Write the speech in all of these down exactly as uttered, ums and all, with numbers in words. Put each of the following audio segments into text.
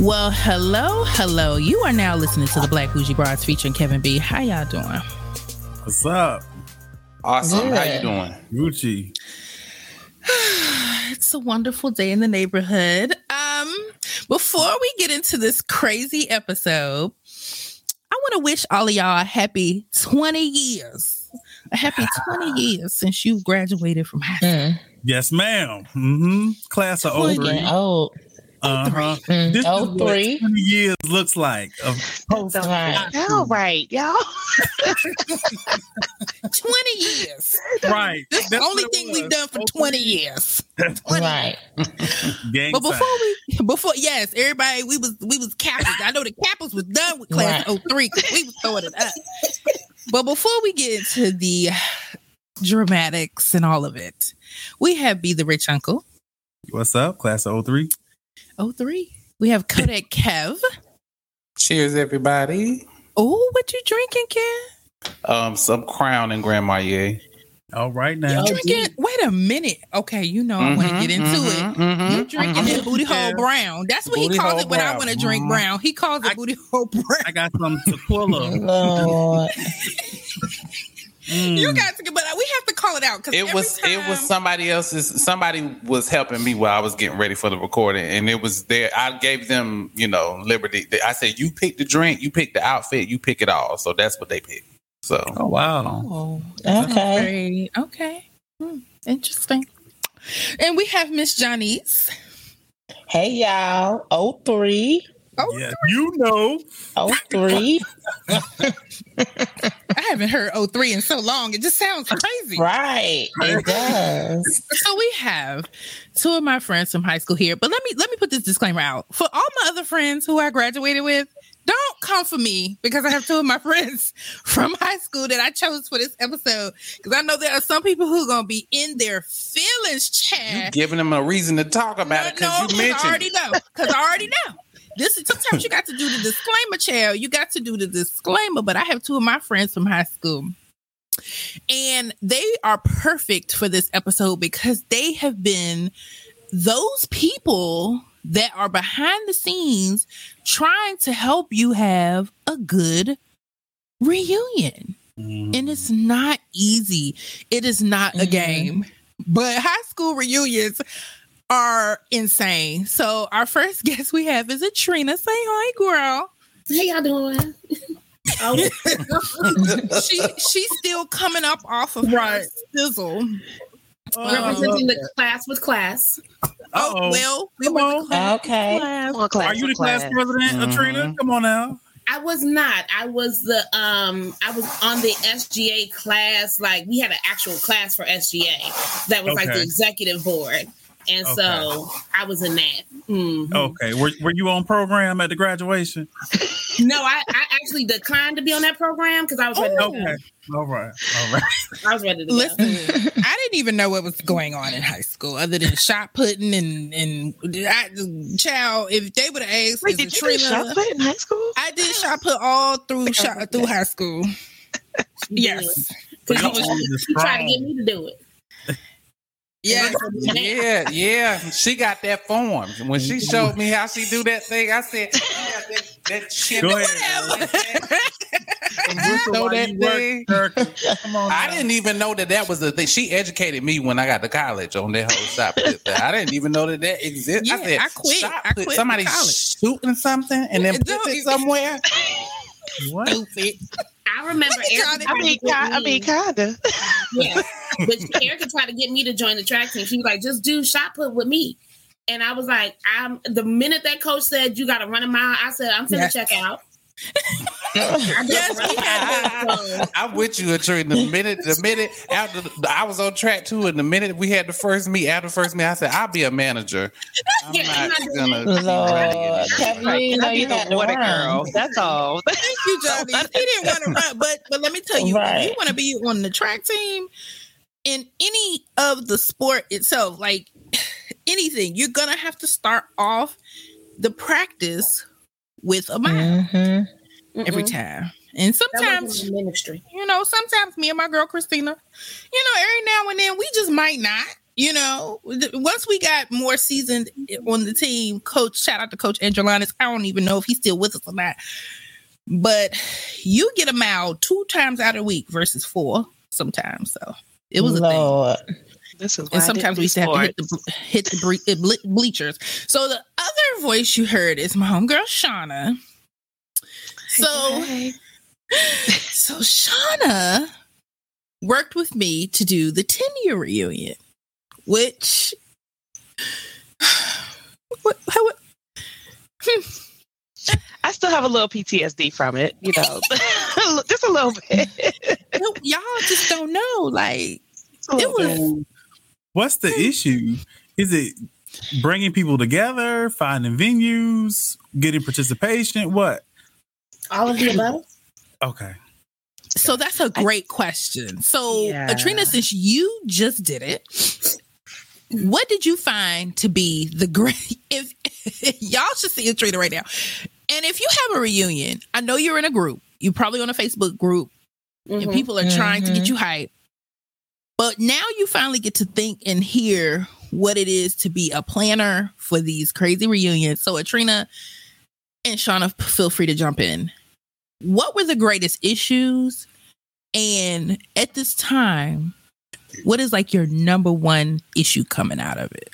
Well, hello, hello. You are now listening to the Black Bougie Broads featuring Kevin B. How y'all doing? What's up? Awesome. Good. How you doing? Gucci. It's a wonderful day in the neighborhood. Um, before we get into this crazy episode, I want to wish all of y'all a happy twenty years. A happy twenty years since you graduated from high school. Mm. Yes, ma'am. Mm-hmm. Class of oh three. Oh. Uh-huh. Mm, this oh, is what three. twenty years looks like. Of post- all right, all right y'all. twenty years. Right. That's the only thing we've done for twenty years. twenty. Right. Gang but before time. we, before yes, everybody, we was we was Kappas. I know the Kappas was done with class right. oh three. We was throwing it up. But before we get into the dramatics and all of it, we have Be the Rich Uncle. What's up, class of oh three? Oh three. We have Kodak Kev. Cheers, everybody. Oh, what you drinking, Kev? Um, some Crown and Grand Marnier. All right now. You drinking? Wait a minute. Okay, you know mm-hmm, I want to get into mm-hmm, it. Mm-hmm, you drinking mm-hmm. that booty hole brown? That's what booty he calls it when brown. I want to drink brown. He calls it I, booty hole brown. I got some tequila. Lord. Mm. You got to, but we have to call it out because it was time... it was somebody else's. Somebody was helping me while I was getting ready for the recording, and it was there. I gave them, you know, liberty. I said, "You pick the drink, you pick the outfit, you pick it all." So that's what they picked. So, oh wow, oh, okay, okay, hmm. Interesting. And we have Miss Johnny's. Hey y'all, oh three. Oh, yeah, you know. Oh, three. I haven't heard oh three in so long. It just sounds crazy. Right. It does. So we have two of my friends from high school here. But let me let me put this disclaimer out. For all my other friends who I graduated with, don't come for me because I have two of my friends from high school that I chose for this episode. Because I know there are some people who are going to be in their feelings, Chad. You're giving them a reason to talk about no, it because no, you mentioned I already know. Because I already know. This is sometimes you got to do the disclaimer, child. You got to do the disclaimer. But I have two of my friends from high school, and they are perfect for this episode because they have been those people that are behind the scenes trying to help you have a good reunion. Mm. And it's not easy. It is not mm. a game. But high school reunions are insane. So our first guest we have is Atrina. Say hi, girl. How y'all doing? Oh. she she's still coming up off of right. her sizzle. Uh, Representing the it. class with class. Uh-oh. Oh well, we were the class. Okay. Class. Well, class. Are you the class, class president, mm-hmm. Atrina? Come on now. I was not. I was the um. I was on the S G A class. Like we had an actual class for S G A that was okay. like the executive board. And okay. so I was in that. Mm-hmm. Okay. Were were you on program at the graduation? No, I, I actually declined to be on that program because I was ready. Oh, to okay. Go. All right. All right. I was ready to Listen, go. I didn't even know what was going on in high school other than shot putting and and I, child. If they would have asked, wait, did you do shot put in high school? I did shot put all through shot through high school. Yes, because you, was, you tried to get me to do it. Yeah, yeah, yeah. She got that form. When she showed me how she do that thing, I said, yeah, that, that shit. Go ahead. that thing. Come on, I didn't even know that that was the thing. She educated me when I got to college on that whole shot put thing. I didn't even know that that existed. Yeah, I said, I quit. I quit somebody shooting something and then put it somewhere. What? Stupid. I remember Erica. I mean, I, I mean, kinda. Yeah, but Erica tried to get me to join the track team. She was like, "Just do shot put with me," and I was like, "I'm." The minute that coach said you got to run a mile, I said, "I'm finna yes. check out." I yes, we had that I'm with you, Atrina. The minute, the minute after the, I was on track two, and the minute we had the first meet, after the first meet, I said, "I'll be a manager." I'm yeah, not, not gonna. Lord, Kathleen, no, you don't want a girl. That's all. Thank you, Johnny. He didn't want to run, but but let me tell you, right. if you want to be on the track team in any of the sport itself, like anything, you're gonna have to start off the practice with a mile mm-hmm. every time. And sometimes ministry. You know, sometimes me and my girl Christina, you know, every now and then we just might not. you know, th- once we got more seasoned on the team, coach, shout out to Coach Angelinas. I don't even know if he's still with us or not. But you get a mile two times out of the week versus four sometimes. So it was Lord. a thing. This is and sometimes we used to have to hit the, hit the ble- ble- bleachers. So the other voice you heard is my homegirl, Shauna. So, hi. so Shauna worked with me to do the ten-year reunion, which... What, how, what, hmm. I still have a little P T S D from it, you know. Just a little bit. No, y'all just don't know. Like, it was... What's the issue? Is it bringing people together, finding venues, getting participation? What? All of the above. Okay. So that's a great I, question. So, yeah. Atrina, since you just did it, what did you find to be the great? If y'all should see Atrina right now, and if you have a reunion, I know you're in a group. You're probably on a Facebook group, mm-hmm. and people are mm-hmm. trying to get you hyped. But now you finally get to think and hear what it is to be a planner for these crazy reunions. So, Atrina and Shauna, feel free to jump in. What were the greatest issues? And at this time, what is like your number one issue coming out of it?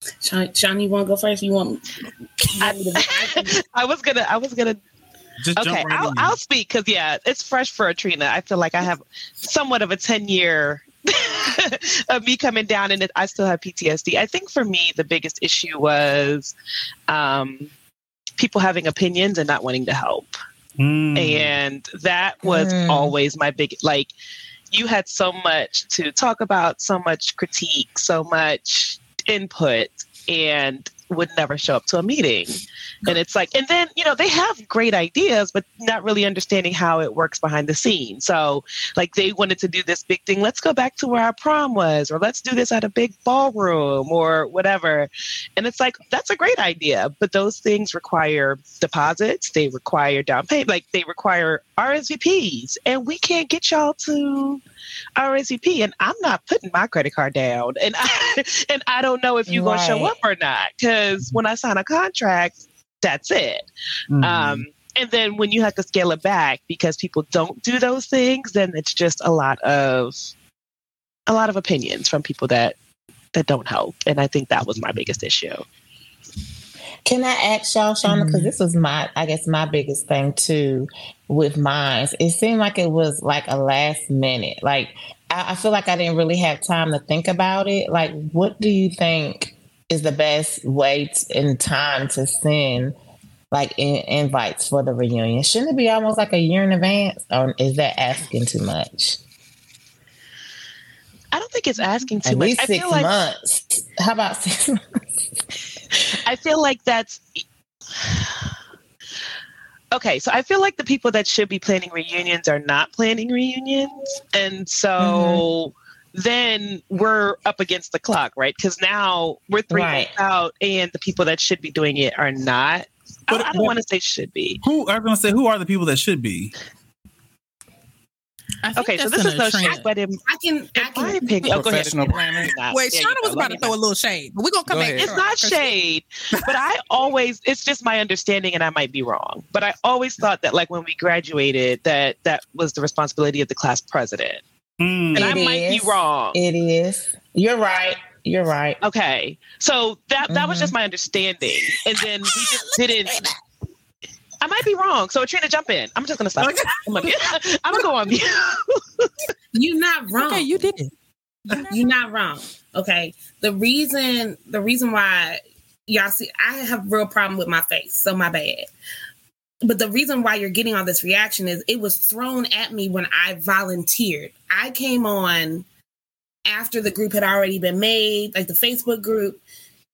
Shauna, you want to go first? You want? I, I was gonna. I was gonna. Just okay, right I'll, I'll speak because, yeah, it's fresh for Atrina. I feel like I have somewhat of a ten-year of me coming down, and it, I still have P T S D. I think for me, the biggest issue was um, people having opinions and not wanting to help. Mm. And that was mm. always my big, like, you had so much to talk about, so much critique, so much input, and would never show up to a meeting. And it's like, and then, you know, they have great ideas, but not really understanding how it works behind the scenes. So like they wanted to do this big thing. Let's go back to where our prom was, or let's do this at a big ballroom or whatever. And it's like, that's a great idea. But those things require deposits. They require down payment. Like they require R S V Ps, and we can't get y'all to R S V P, and I'm not putting my credit card down. And I, and I don't know if you're right. going to show up or not. Because when I sign a contract, that's it. Mm-hmm. Um, and then when you have to scale it back because people don't do those things, then it's just a lot of a lot of opinions from people that that don't help. And I think that was my biggest issue. Can I ask y'all, Shauna, because mm-hmm. this was my, I guess, my biggest thing too with mine. It seemed like it was like a last minute. Like I, I feel like I didn't really have time to think about it. Like, what do you think is the best way to, and time to send like in, invites for the reunion? Shouldn't it be almost like a year in advance, or is that asking too much? I don't think it's asking too At much. Least I six feel like, months. How about six months? I feel like that's okay. So I feel like the people that should be planning reunions are not planning reunions, and so. Mm-hmm. Then we're up against the clock, right? Because now we're three right. months out, and the people that should be doing it are not. But, I, I don't want to say should be. Who are going to say? Who are the people that should be? I think okay, so this is no shade, but in, I can, I can, my opinion, oh, go ahead. Wait, Shauna was about to throw a little shade, but we're gonna come back. It's not shade, but I always, it's just my understanding, and I might be wrong, but I always thought that, like when we graduated, that that was the responsibility of the class president. Mm. And I it might is. be wrong. It is. You're right. You're right. Okay. So that that mm-hmm. was just my understanding. And then we just didn't. I might be wrong. So Atrina, jump in. I'm just going to stop. I'm going to go on mute. You're not wrong. Okay, you didn't. You're not, You're not wrong. wrong. Okay. The reason, the reason why y'all see, I have a real problem with my face. So my bad. But the reason why you're getting all this reaction is it was thrown at me when I volunteered. I came on after the group had already been made, like the Facebook group,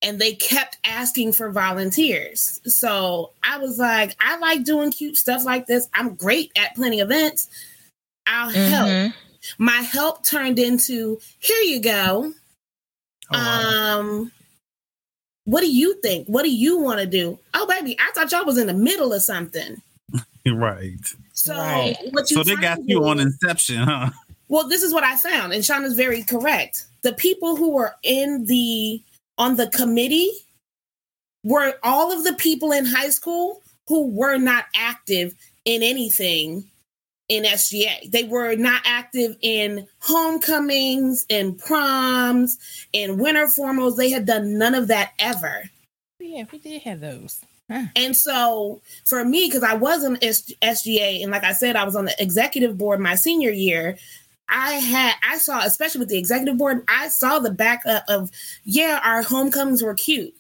and they kept asking for volunteers. So I was like, I like doing cute stuff like this. I'm great at planning events. I'll mm-hmm. help. My help turned into, here you go. Oh, wow. Um... What do you think? What do you want to do? Oh, baby, I thought y'all was in the middle of something. Right. So, right. What you so they got you is, on Inception, huh? Well, this is what I found, and Shauna's very correct. The people who were in the on the committee were all of the people in high school who were not active in anything in S G A. They were not active in homecomings and proms and winter formals. They had done none of that ever. Yeah, we did have those. Huh. And so for me, because I was on S G A, and like I said, I was on the executive board my senior year, I had, I saw, especially with the executive board, I saw the backup of, yeah, our homecomings were cute.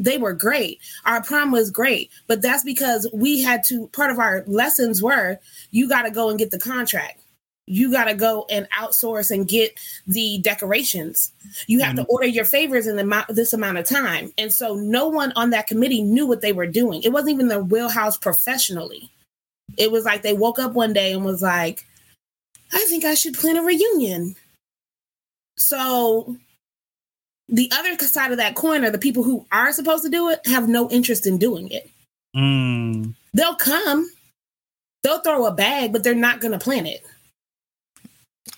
They were great. Our prom was great. But that's because we had to, part of our lessons were, you got to go and get the contract. You got to go and outsource and get the decorations. You have mm-hmm. to order your favors in the amount, this amount of time. And so no one on that committee knew what they were doing. It wasn't even their wheelhouse professionally. It was like they woke up one day and was like, I think I should plan a reunion. So the other side of that coin are the people who are supposed to do it have no interest in doing it. Mm. They'll come, they'll throw a bag, but they're not going to plan it.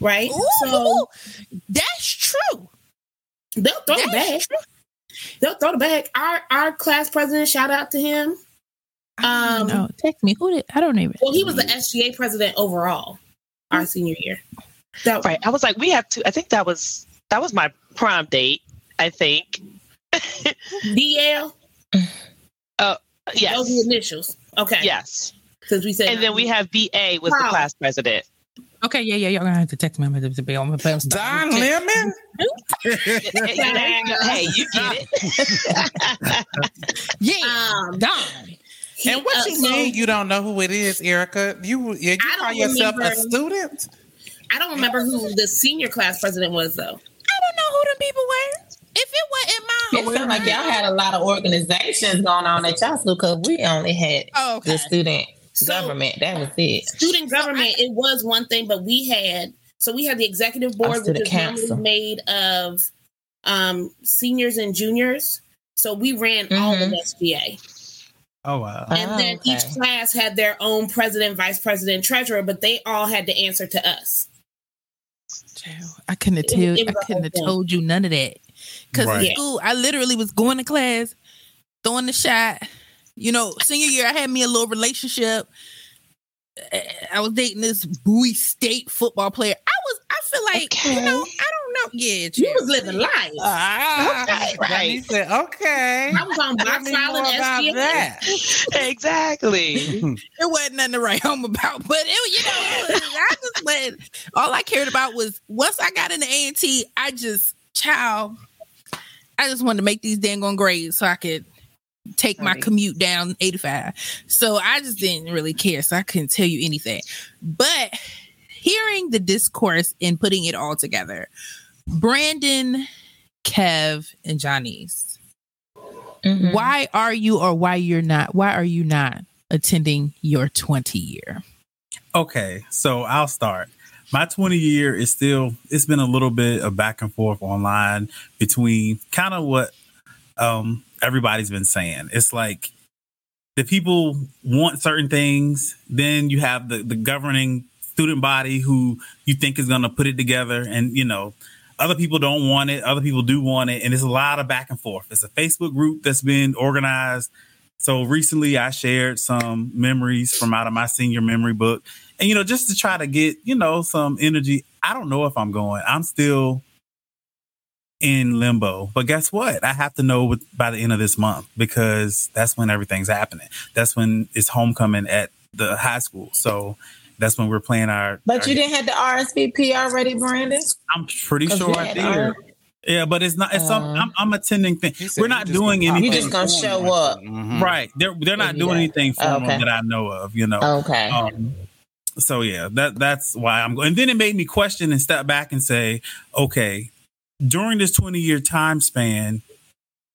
Right? Ooh, so that's true. They'll throw that's the bag. True. They'll throw the bag. Our our class president, shout out to him. I don't um, know. Text me. Who did? I don't even. Well, he was the S G A president overall our mm-hmm. senior year. That right. I was like, we have to. I think that was that was my prom date. I think. D L. Oh, yes. Those are the initials. Okay. Yes. Because we said, and then we have B A was prom. The class president. Okay, yeah, yeah, y'all gonna have to text me. I'm gonna be on my phone. Don Lemon? Hey, you get it. Yeah, um, Don. And what uh, you so, mean you don't know who it is, Erica? You you, you call yourself remember, a student? I don't remember who the senior class president was, though. I don't know who them people were. If it wasn't my home. It felt like y'all had a lot of organizations going on at y'all school because we only had oh, okay. the student. So, government, that was it. Student government, it was one thing, but we had, so we had the executive board, which is made of um, seniors and juniors. So we ran mm-hmm. all of S B A. Oh, wow. And oh, then okay. each class had their own president, vice president, treasurer, but they all had to answer to us. I couldn't have, tell, it, it I couldn't have told you none of that. Because right. school, I literally was going to class, throwing the shot. You know, senior year, I had me a little relationship. I was dating this Bowie State football player. I was, I feel like, okay. you know, I don't know. Yeah, you was living life. Uh, okay, right. He said, okay. I was on Box Island S G A. Exactly. It wasn't nothing to write home about, but it, you know, I just went. All I cared about was once I got into A and T, I just, child, I just wanted to make these dang on grades so I could take my commute down eighty-five. So I just didn't really care. So I couldn't tell you anything. But hearing the discourse and putting it all together, Brandon, Kev, and Johnny's, mm-hmm. why are you or why you're not, why are you not attending your twenty year? Okay, so I'll start. My twenty year is still, it's been a little bit of back and forth online between kind of what, um, everybody's been saying. It's like the people want certain things, then you have the, the governing student body who you think is going to put it together, and you know, other people don't want it, other people do want it, and it's a lot of back and forth. It's a Facebook group that's been organized. So recently I shared some memories from out of my senior memory book, and you know, just to try to get, you know, some energy. I don't know if I'm going. I'm still in limbo, but guess what? I have to know with, by the end of this month, because that's when everything's happening. That's when it's homecoming at the high school. So that's when we're playing our. But our you game. Didn't have the R S V P already, Brandon? I'm pretty sure I did. R- yeah, but it's not. It's um, some, I'm, I'm attending things. We're not doing gonna, anything. You're just gonna show up, mm-hmm. right? They're they're not doing anything formal oh, okay. that I know of. You know. Okay. Um, so yeah, that that's why I'm going. And then it made me question and step back and say, okay. During this twenty year time span,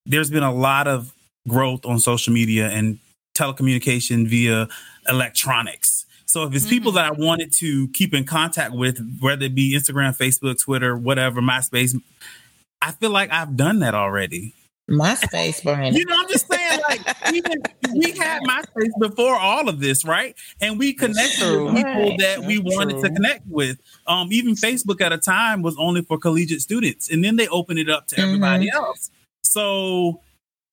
there's been a lot of growth on social media and telecommunication via electronics. So if it's mm-hmm. people that I wanted to keep in contact with, whether it be Instagram, Facebook, Twitter, whatever, MySpace, I feel like I've done that already. MySpace, Brandon. You know, I'm just saying, like, even, we had MySpace before all of this, right? And we connected with people that That's we wanted true. to connect with. Um, even Facebook at a time was only for collegiate students, and then they opened it up to everybody mm-hmm. else. So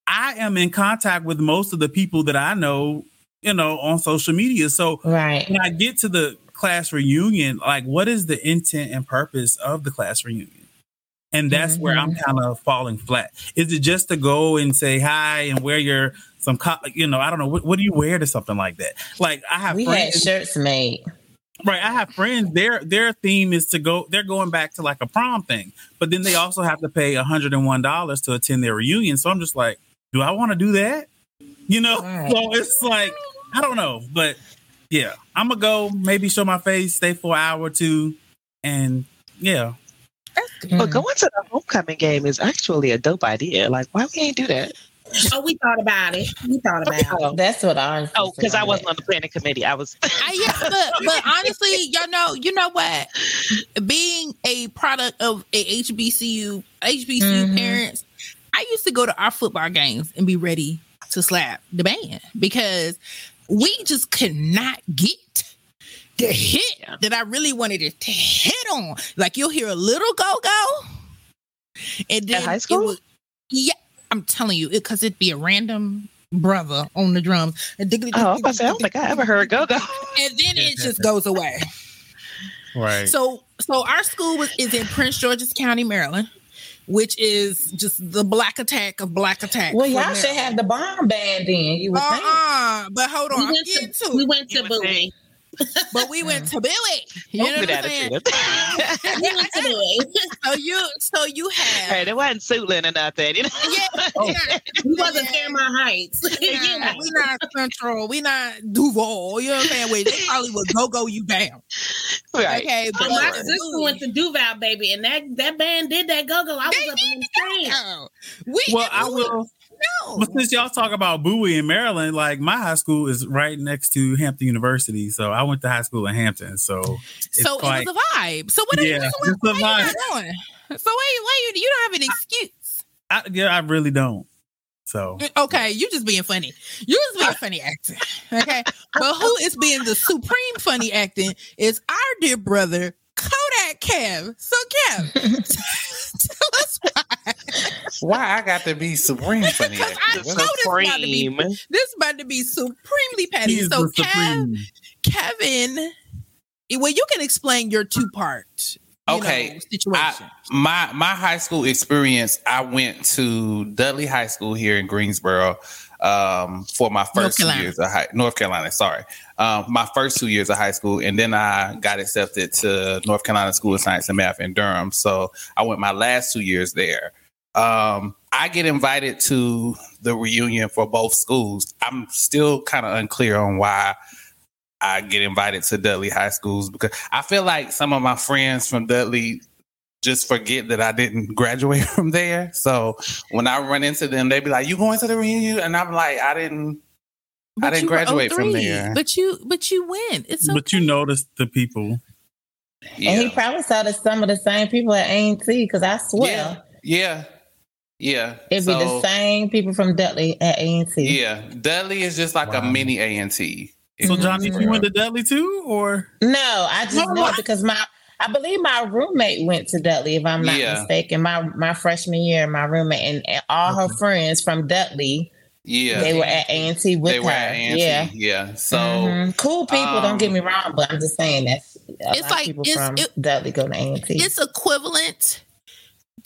I am in contact with most of the people that I know, you know, on social media. So right. when I get to the class reunion, like, what is the intent and purpose of the class reunion? And that's mm-hmm. where I'm kind of falling flat. Is it just to go and say hi and wear your some, co- you know, I don't know. What, what do you wear to something like that? Like I have we friends, had shirts made. Right. I have friends. Their their theme is to go. They're going back to like a prom thing. But then they also have to pay one hundred one dollars to attend their reunion. So I'm just like, do I want to do that? You know, right. So it's like, I don't know. But yeah, I'm going to go maybe show my face, stay for an hour or two. And yeah. Mm-hmm. But going to the homecoming game is actually a dope idea. Like, why we ain't do that? Oh, we thought about it. We thought about oh, it. That's what I. Oh, because I wasn't it. on the planning committee. I was. I, yeah, but, but honestly, y'all know, you know what? Being a product of a H B C U, H B C U mm-hmm. parents, I used to go to our football games and be ready to slap the band because we just could not get the hit that I really wanted it to hit on. Like, you'll hear a little go-go. And then at high school? It would, yeah, I'm telling you, because it, it'd be a random brother on the drums. Oh, I was about to say, I don't think I ever heard go-go. And then it just goes away. Right. So so our school was, is in Prince George's County, Maryland, which is just the black attack of black attack. Well, y'all should have the bomb band then. You would uh-uh, think. But hold on. We went I'm to, to, we went to Bowie. But we went to Bowie. You know what I'm saying? We went to Bowie. So you, so you had. Hey, there wasn't Suitland or nothing. You know? Yeah, oh. yeah. We wasn't Fairmont Heights. Yeah, yeah. We not Central. We not Duval. You know what I'm saying? Wait, they probably would go go you down. Right. Okay. But oh, my sister Bowie. went to Duval, baby, and that, that band did that go go. I was they up in the stand. We well, I will. No. But since y'all talk about Bowie in Maryland, like my high school is right next to Hampton University, so I went to high school in Hampton. So, it's so quite, it was a vibe. So what are yeah, you doing? Why are you not going? So why, why you you don't have an excuse? I, yeah, I really don't. So okay, you just being funny. You just being funny acting. Okay, but who is being the supreme funny acting is our dear brother Kodak Kev. So Kev, tell us why. Why I got to be supreme funny? Because I know supreme. This, is about to be, this is about to be supremely petty. So, Kev, Kevin, well, you can explain your two part. Okay, know, situation. I, my my high school experience. I went to Dudley High School here in Greensboro um, for my first two years of high, North Carolina. Sorry, um, my first two years of high school, and then I got accepted to North Carolina School of Science and Math in Durham. So I went my last two years there. Um, I get invited to the reunion for both schools. I'm still kind of unclear on why I get invited to Dudley High Schools because I feel like some of my friends from Dudley just forget that I didn't graduate from there. So when I run into them, they be like, "You going to the reunion?" And I'm like, "I didn't, but I didn't graduate from there." But you, but you went. It's okay. But you noticed the people, yeah. And he probably saw the, some of the same people at A and T because I swear, yeah. yeah. Yeah. It'd so, be the same people from Dudley at A and T. Yeah. Dudley is just like wow. a mini A and T. So, Johnny, you went to Dudley too? Or no, I just oh, know what? because my I believe my roommate went to Dudley, if I'm not yeah. mistaken. My my freshman year, my roommate and, and all her friends from Dudley. Yeah. They were at A and T with they her. Were at A and T. Yeah. Yeah. So mm-hmm. cool people, um, don't get me wrong, but I'm just saying that it's like people it's, from it, Dudley go to A and T. It's equivalent.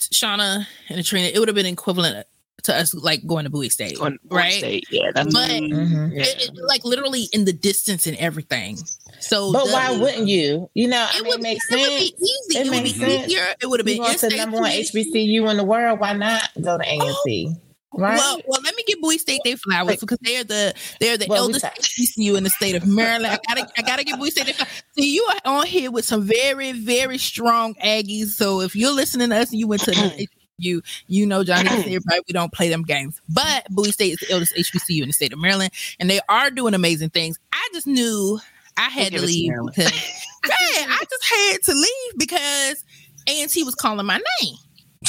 Shauna and Atrina, it would have been equivalent to us like going to Bowie State, going to Bowie right? State, yeah, that's but mm-hmm, yeah. It, it, like literally in the distance and everything. So, but the, why wouldn't you? You know, it I mean, would make sense. It would be easy. It, it would be sense. easier. It would have been. You want the number one H B C U in the world? Why not go to A and T? Oh. Right? Well, well, let me give Bowie State their flowers because they're the they're the well, eldest H B C U in the state of Maryland. I gotta I gotta give Bowie State their flowers. So you are on here with some very very strong Aggies. So if you're listening to us and you went to the H B C U, you know Johnny said right, we don't play them games. But Bowie State is the eldest H B C U in the state of Maryland, and they are doing amazing things. I just knew I had we'll to leave because man, I just had to leave because A and T was calling my name.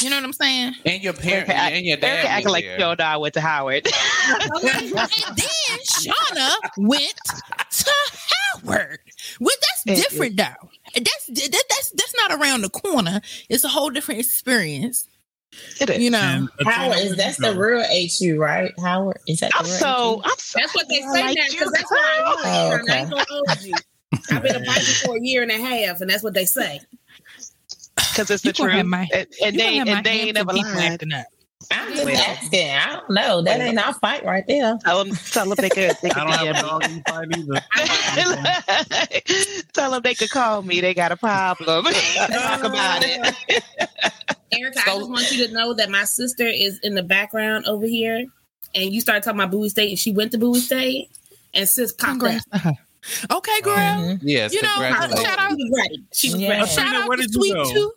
You know what I'm saying? And your parents Erica, and your dad. Acting like your dad went to Howard. And then Shauna went to Howard. Well, that's different though. That's that, that's that's not around the corner. It's a whole different experience. It is. You know, Howard is that's the real H U, right? Howard is that? I'm the real so, I'm so that's what they say like now. That's why I'm oh, okay. not gonna hold you. I've been a Bible for a year and a half, and that's what they say. Because it's the truth, my, and, and they and they ain't ever lied. I'm just asking. I don't know. That ain't our fight right there. Tell them, tell them they could. They could I don't have a dog in fight either. Tell them they could call me. They got a problem. Talk about it. Erica, so, I just want you to know that my sister is in the background over here, and you started talking about Bowie State, and she went to Bowie State, and sis popped up. Uh-huh. Okay, girl. Mm-hmm. Yes, you know, shout out. She was yeah. Shout out to Sweet Tooth.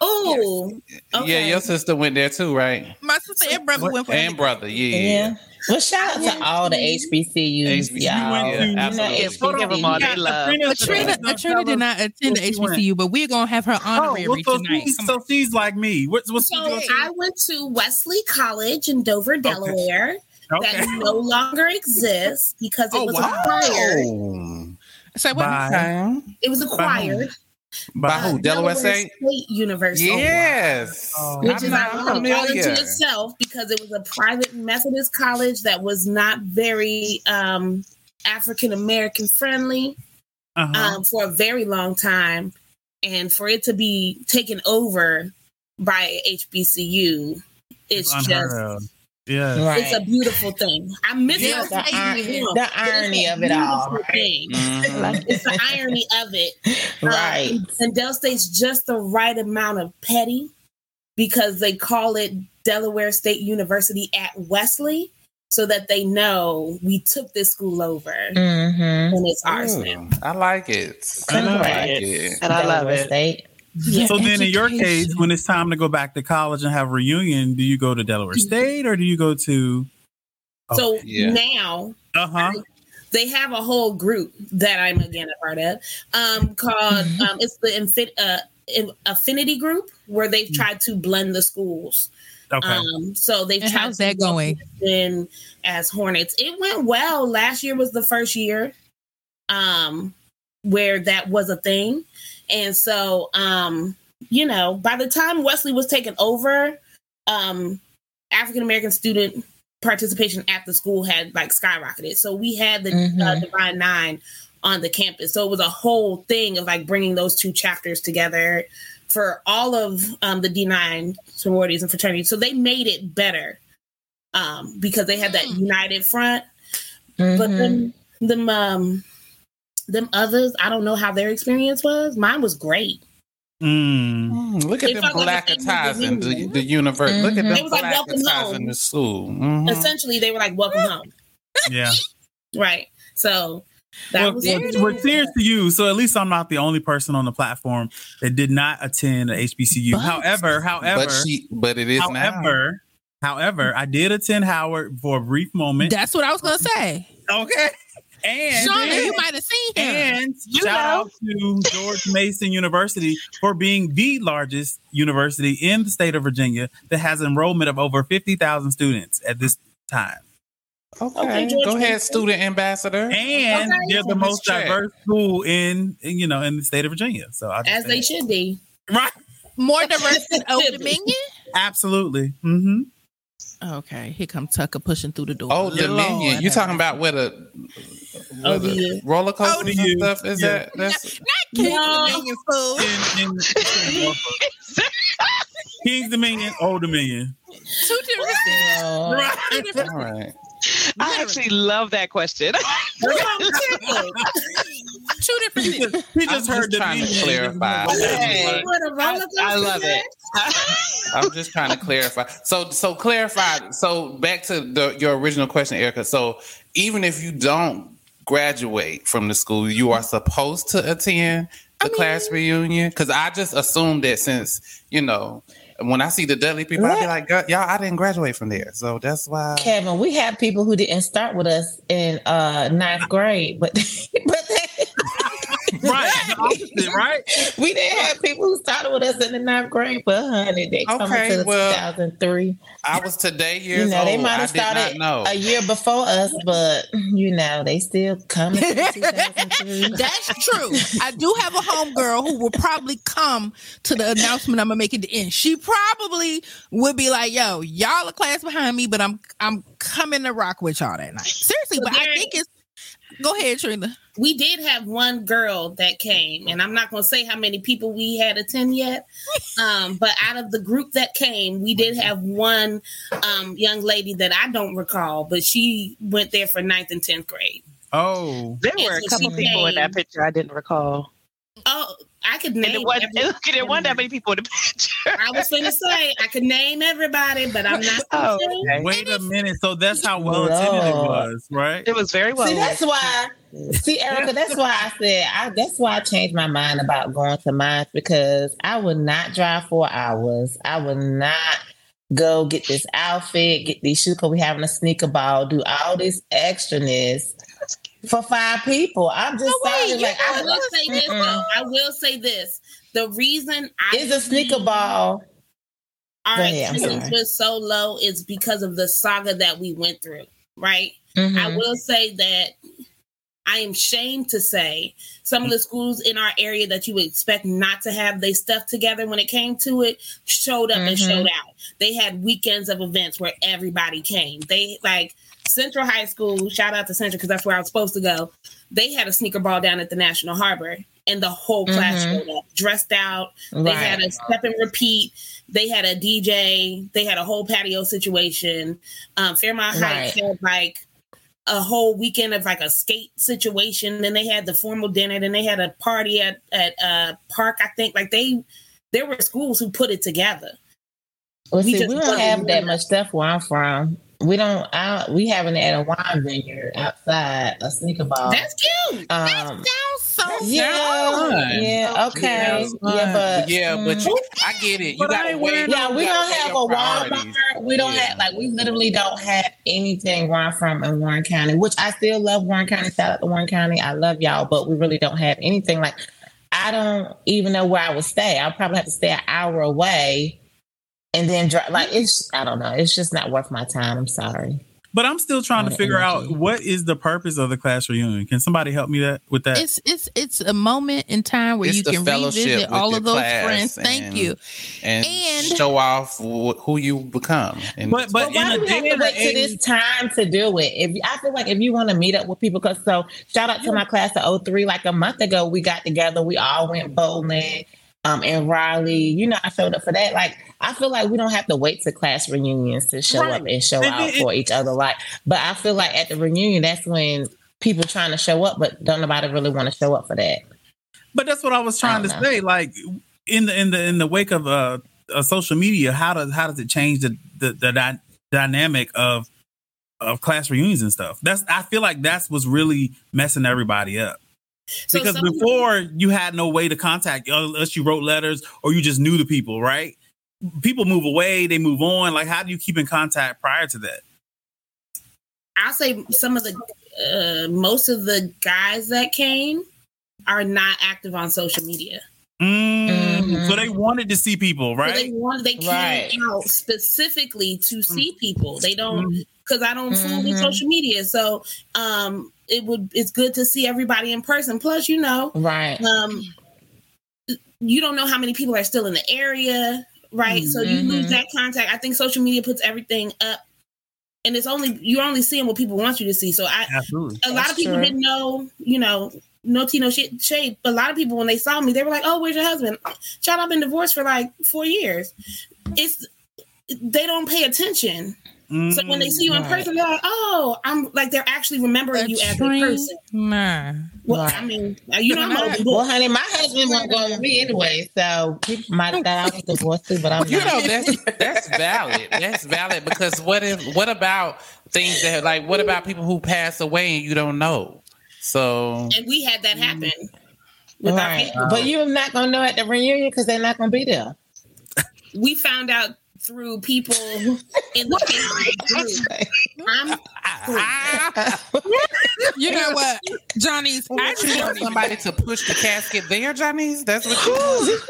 Oh, okay. Yeah, your sister went there too, right? My sister and brother what? went. For and me. brother, yeah. yeah. Well, shout out yeah. to all the H B C Us, H B C U, y'all. Yeah, absolutely. Yes, we give them all they love. Atrina, Atrina did not attend the H B C U, but we're gonna have her honorary oh, well, so tonight. She's, so she's like me. What's what's so doing? I went to Wesley College in Dover, Delaware. Okay. Okay. That no longer exists because it oh, was wow. acquired. So what by, it was acquired by, by who? Delaware, Delaware State? State University. Yes, oh, which I'm is ironic all into itself because it was a private Methodist college that was not very um, African American friendly uh-huh. um, for a very long time, and for it to be taken over by H B C U, it's, it's just. Of. Yeah, right. It's a beautiful thing. I miss yeah, the, irony, him, the irony of it all. Right? Mm. It's the irony of it, right? Um, and Del State's just the right amount of petty because they call it Delaware State University at Wesley, so that they know we took this school over mm-hmm. and it's ours Ooh, now. I like it. I like it, it. and I Delaware love it. State. Yeah, so then education. In your case, when it's time to go back to college and have a reunion, do you go to Delaware State or do you go to... Oh, so yeah. now, uh-huh. I, they have a whole group that I'm again a part of um, called, mm-hmm. um, it's the infin- uh, in- affinity group where they've tried to blend the schools. Okay. Um, so they've and tried how's that going? In as Hornets. It went well. Last year was the first year um, where that was a thing. And so, um, you know, by the time Wesley was taken over, um, African-American student participation at the school had like skyrocketed. So we had the mm-hmm. uh, Divine Nine on the campus. So it was a whole thing of like bringing those two chapters together for all of um, the D nine sororities and fraternities. So they made it better um, because they had that united front. Mm-hmm. But then the um, them others, I don't know how their experience was. Mine was great. Mm. Mm. Look at it them blackatizing the, the, the universe. Mm-hmm. Look at them blackatizing the school. Mm-hmm. Essentially, they were like, welcome home. Yeah. Right. So that well, was well, we're serious to you. So at least I'm not the only person on the platform that did not attend an H B C U. But, however, however, but, she, but it is however, now. However, I did attend Howard for a brief moment. That's what I was going to say. Okay. And Shauna, then, you might have seen him. And you shout know. out to George Mason University for being the largest university in the state of Virginia that has enrollment of over fifty thousand students at this time. Okay, okay George, go ahead, student ambassador. And okay. they're the Let's most check. diverse school in, in, you know, in the state of Virginia. So I as they that. should be, right? More diverse than Old Dominion. Absolutely. Mm-hmm. Okay, here comes Tucker pushing through the door. Oh, Dominion! You talking about where the, where oh, the yeah. roller coaster oh, and you. stuff is yeah. that? That's not, not King's no. Dominion. Food. King's Dominion, Old Dominion. Two different things. Right. Two different All right. I actually love that question. Two different things. He just I'm heard just trying to clarify. Hey, I, I love it. I'm just trying to clarify. So, so clarify. So, back to the, your original question, Erica. So, even if you don't graduate from the school, you are supposed to attend the I mean, class reunion. Because I just assumed that since you know. When I see the Dudley people, I'll be like, y'all, I didn't graduate from there. So that's why. Kevin, we have people who didn't start with us in uh, ninth grade, but, but they, Right. Opposite, right? We didn't have people who started with us in the ninth grade for a hundred. They okay, come into well, two thousand three. I was today years you know, old. They might have started a year before us, but you know, they still coming in two thousand three. That's true. I do have a homegirl who will probably come to the announcement I'm gonna make at the end. She probably would be like, yo, y'all a class behind me, but I'm I'm coming to rock with y'all that night. Seriously, so but I think it's Go ahead, Trina. We did have one girl that came, and I'm not going to say how many people we had attend yet, um, but out of the group that came, we did have one um, young lady that I don't recall, but she went there for ninth and tenth grade. Oh. There and were so a couple people came. In that picture I didn't recall. Oh, I could name everybody. There weren't that many people in the picture. I was going to say, I could name everybody, but I'm not. Oh, okay. Wait a minute. So that's how well attended it was, right? It was very well. See, that's why. See, Erica, that's why I said, I, that's why I changed my mind about going to mine, because I would not drive four hours. I would not go get this outfit, get these shoes, because we're having a sneaker ball, do all this extraness. For five people, I'm just no saying. Like, I, will say this, though, I will say this. The reason I is a sneaker ball. Our attendance was so low is because of the saga that we went through. Right? Mm-hmm. I will say that I am ashamed to say some of the schools in our area that you would expect not to have their stuff together when it came to it showed up mm-hmm. and showed out. They had weekends of events where everybody came. They like. Central High School, shout out to Central because that's where I was supposed to go. They had a sneaker ball down at the National Harbor, and the whole class mm-hmm. showed up, dressed out. Right. They had a step and repeat. They had a D J. They had a whole patio situation. Um, Fairmount right. Heights had like a whole weekend of like a skate situation. Then they had the formal dinner. Then they had a party at at uh, Park. I think like they there were schools who put it together. Well, we, see, just we don't have that much stuff where I'm from. We don't. I don't, we haven't had a wine vineyard outside a sneaker ball. That's cute. Um, that sounds so yeah, fun. Yeah. Okay. Yeah, yeah but yeah, but you, I get it. You got to wait. Yeah, we don't have a Walmart. We don't yeah. have like we literally don't have anything where I'm from in Warren County, which I still love Warren County. Shout out to Warren County. I love y'all, but we really don't have anything. Like I don't even know where I would stay. I'll probably have to stay an hour away. And then, like, it's, I don't know. It's just not worth my time. I'm sorry. But I'm still trying to figure out what is the purpose of the class reunion. Can somebody help me that with that? It's it's it's a moment in time where you can revisit all of those friends. Thank you. And, and show off who you become. And but but, but why do we have to wait to this time to do it? If I feel like if you want to meet up with people, because so shout out to my class of oh three. Like a month ago, we got together. We all went bowling. Um, and Riley, you know, I showed up for that. Like, I feel like we don't have to wait to class reunions to show right. up and show and out it, for each other. Like, but I feel like at the reunion, that's when people trying to show up, but don't nobody really want to show up for that. But that's what I was trying I to know. say. Like, in the in the in the wake of uh, uh social media, how does how does it change the the, the di- dynamic of of class reunions and stuff? That's I feel like that's what's really messing everybody up. So because before you had no way to contact unless you wrote letters or you just knew the people, right? People move away, they move on. Like, how do you keep in contact prior to that? I'll say some of the, uh, most of the guys that came are not active on social media. Mm. Mm-hmm. So they wanted to see people, right? So they wanted, they came right. out specifically to see people. They don't, because I don't mm-hmm. fool with social media. So, um, It would. It's good to see everybody in person. Plus, you know, right? Um, you don't know how many people are still in the area, right? Mm-hmm. So you lose that contact. I think social media puts everything up, and it's only you're only seeing what people want you to see. So I, Absolutely. a lot That's of people true. didn't know, you know, no tea, no shit, shade. But a lot of people when they saw me, they were like, "Oh, where's your husband? Child, I've been divorced for like four years." It's they don't pay attention. So when they see you in person, they're like, "Oh, I'm like they're actually remembering Atrina. you as a person." Nah, well, nah. I mean, you know, I'm open book. Well, honey, my husband won't go with me anyway, so he might have thought I was divorced too. But I'm you not. know that's that's valid. That's valid because what if what about things that like what about people who pass away and you don't know? So and we had that happen. Right. Our but you're not gonna know at the reunion because they're not gonna be there. We found out. Through people in the Facebook group. I'm, I, I, You know what, Johnny's? I just want somebody to push the casket there, Johnny's. That's what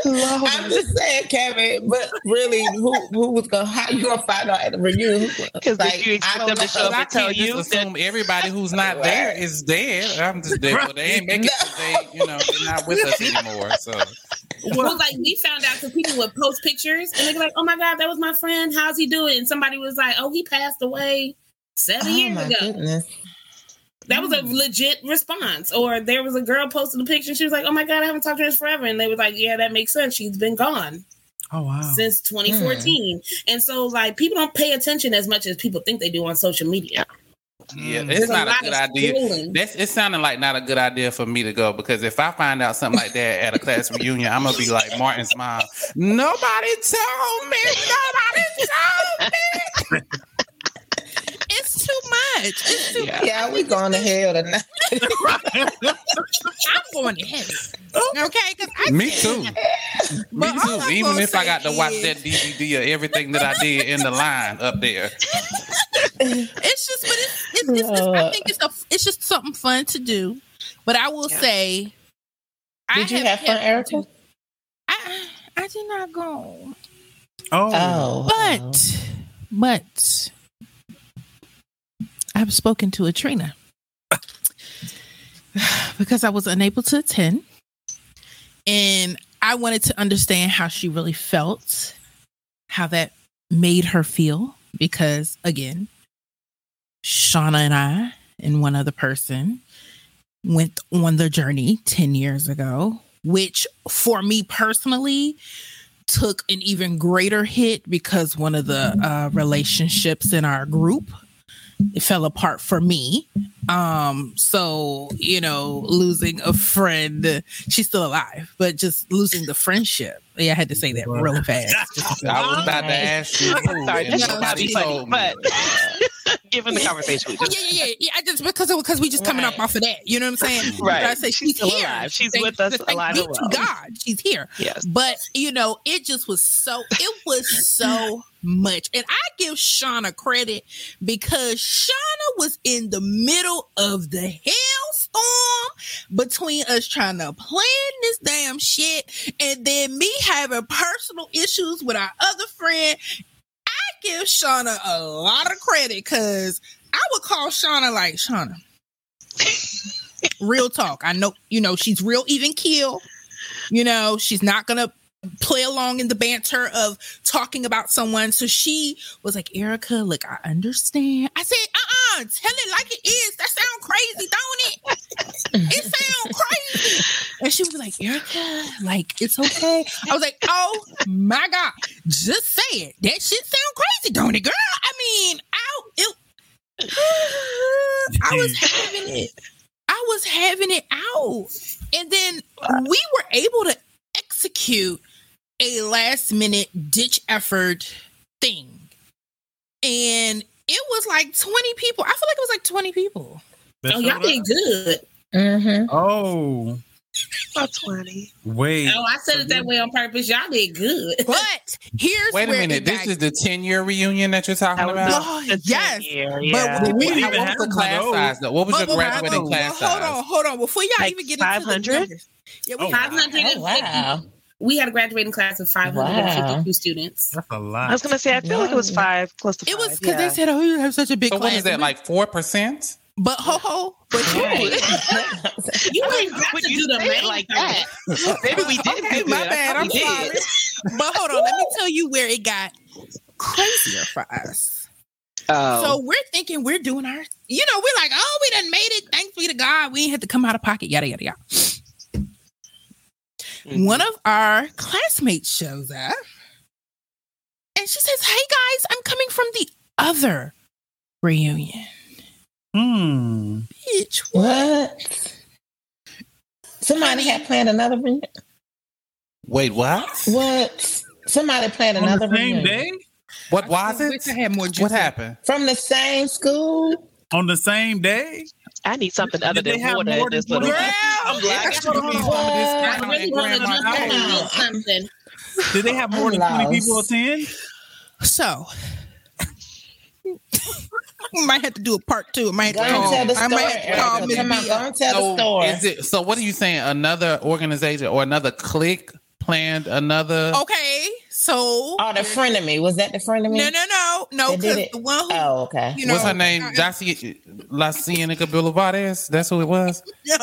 you want. I'm just saying, Kevin. But really, who who was gonna? How you gonna find out at the reunion? Because like, you I don't show I tell you just assume that everybody who's not right. there is dead. I'm just dead. Right. Well, they ain't making no. it. They, you know, they're not with us anymore. So, well, well like we found out because people would post pictures and they're like, "Oh my God, that was my friend. How's he doing?" And somebody was like, "Oh, he passed away seven oh, years my ago." Goodness. That was a legit response. Or there was a girl posted a picture. She was like, "Oh my God, I haven't talked to her forever." And they were like, "Yeah, that makes sense. She's been gone." Oh wow. Since twenty fourteen. Mm. And so like people don't pay attention as much as people think they do on social media. Yeah, it's There's not a, a good idea. That's, it's sounding like not a good idea for me to go, because if I find out something like that at a class reunion, I'm gonna be like Martin's mom. Nobody told me. Nobody told me. It's too much. It's too yeah, much. Yeah, we going to hell tonight. I'm going to hell. Okay, because I me too. Me too. Even if I got is... to watch that D V D of everything that I did in the line up there. It's just, but it's, it's, it's, it's I think it's a, it's just something fun to do. But I will yeah. say, did I you have, have fun, Erica? I I did not go. Oh, oh. but but. I've spoken to Atrina because I was unable to attend, and I wanted to understand how she really felt, how that made her feel, because again, Shauna and I and one other person went on the journey ten years ago, which for me personally took an even greater hit because one of the uh, relationships in our group, it fell apart for me. Um, so, you know, losing a friend, she's still alive, but just losing the friendship. Yeah, I had to say that really fast. I was about to ask you. Sorry, that's not funny, but given the conversation. Yeah, yeah, yeah. yeah I just, because because we just coming right. up off of that. You know what I'm saying? Right. But I say she's, she's here. Alive. She's thank, with us alive. Thank well. God, she's here. Yes. But, you know, it just was so, it was so much. And I give Shauna credit because Shauna was in the middle of the hailstorm between us trying to plan this damn shit and then me having personal issues with our other friend. I give Shauna a lot of credit because I would call Shauna like, Shauna, real talk. I know, you know, she's real even keel. You know, she's not going to play along in the banter of talking about someone. So she was like, Erica, look, I understand. I said, uh-uh, tell it like it is. That sounds crazy, don't it? It sounds crazy. And she was like, Erica, like, it's okay. I was like, oh my God, just say it. That shit sounds crazy, don't it, girl? I mean, I, it, I was having it. I was having it out. And then we were able to execute a last minute ditch effort thing. And it was like twenty people. I feel like it was like twenty people. That's oh, y'all did good. Mm-hmm. Oh. About twenty. Wait. Oh, I said it that way on purpose. Y'all did good. But here's wait a where minute. This got... is the ten-year reunion that you're talking about? Oh, yes. Year, yeah. But we didn't even have the class size, though. What was but, your graduating well, class well, size? Hold on, hold on. Before y'all like even get five hundred? Into the yeah, we oh, five hundred fifty. Wow. We had a graduating class of five hundred fifty-two wow. students. That's a lot. I was going to say, I feel wow. like it was five, close to five. It was because yeah. they said, oh, you have such a big so class. So what is that, like four percent? But ho ho, but right. you, you ain't got to do the math like that. Maybe we did. Okay, do my good. Bad. I'm sorry. But hold on, let me tell you where it got crazier for us. Oh. So we're thinking we're doing our, you know, we're like, oh, we done made it. Thanks be to God, we ain't had to come out of pocket. Yada yada yada. Mm-hmm. One of our classmates shows up, and she says, "Hey guys, I'm coming from the other reunion." Hmm. Bitch, what? what? Somebody had planned another reunion. Wait, what? What? Somebody planned on another the same reunion. Day? What was it? Had more what happened? From the same school? On the same day? I need something other did than water in this little. Girl, I'm glad I told you I really want to something. Did they have more I'm than lost. twenty people attend? So. We might have to do a part two. I might have to call. Tell the I might have to call Miz B. Don't tell so the story. Is it, so what are you saying? Another organization or another clique planned another? Okay. So oh, the frenemy. Was that the frenemy? No, no, no, no. Because the one who, oh, okay. You know, what's her name? Jossie La Cienica Boulevardes. That's who it was. No,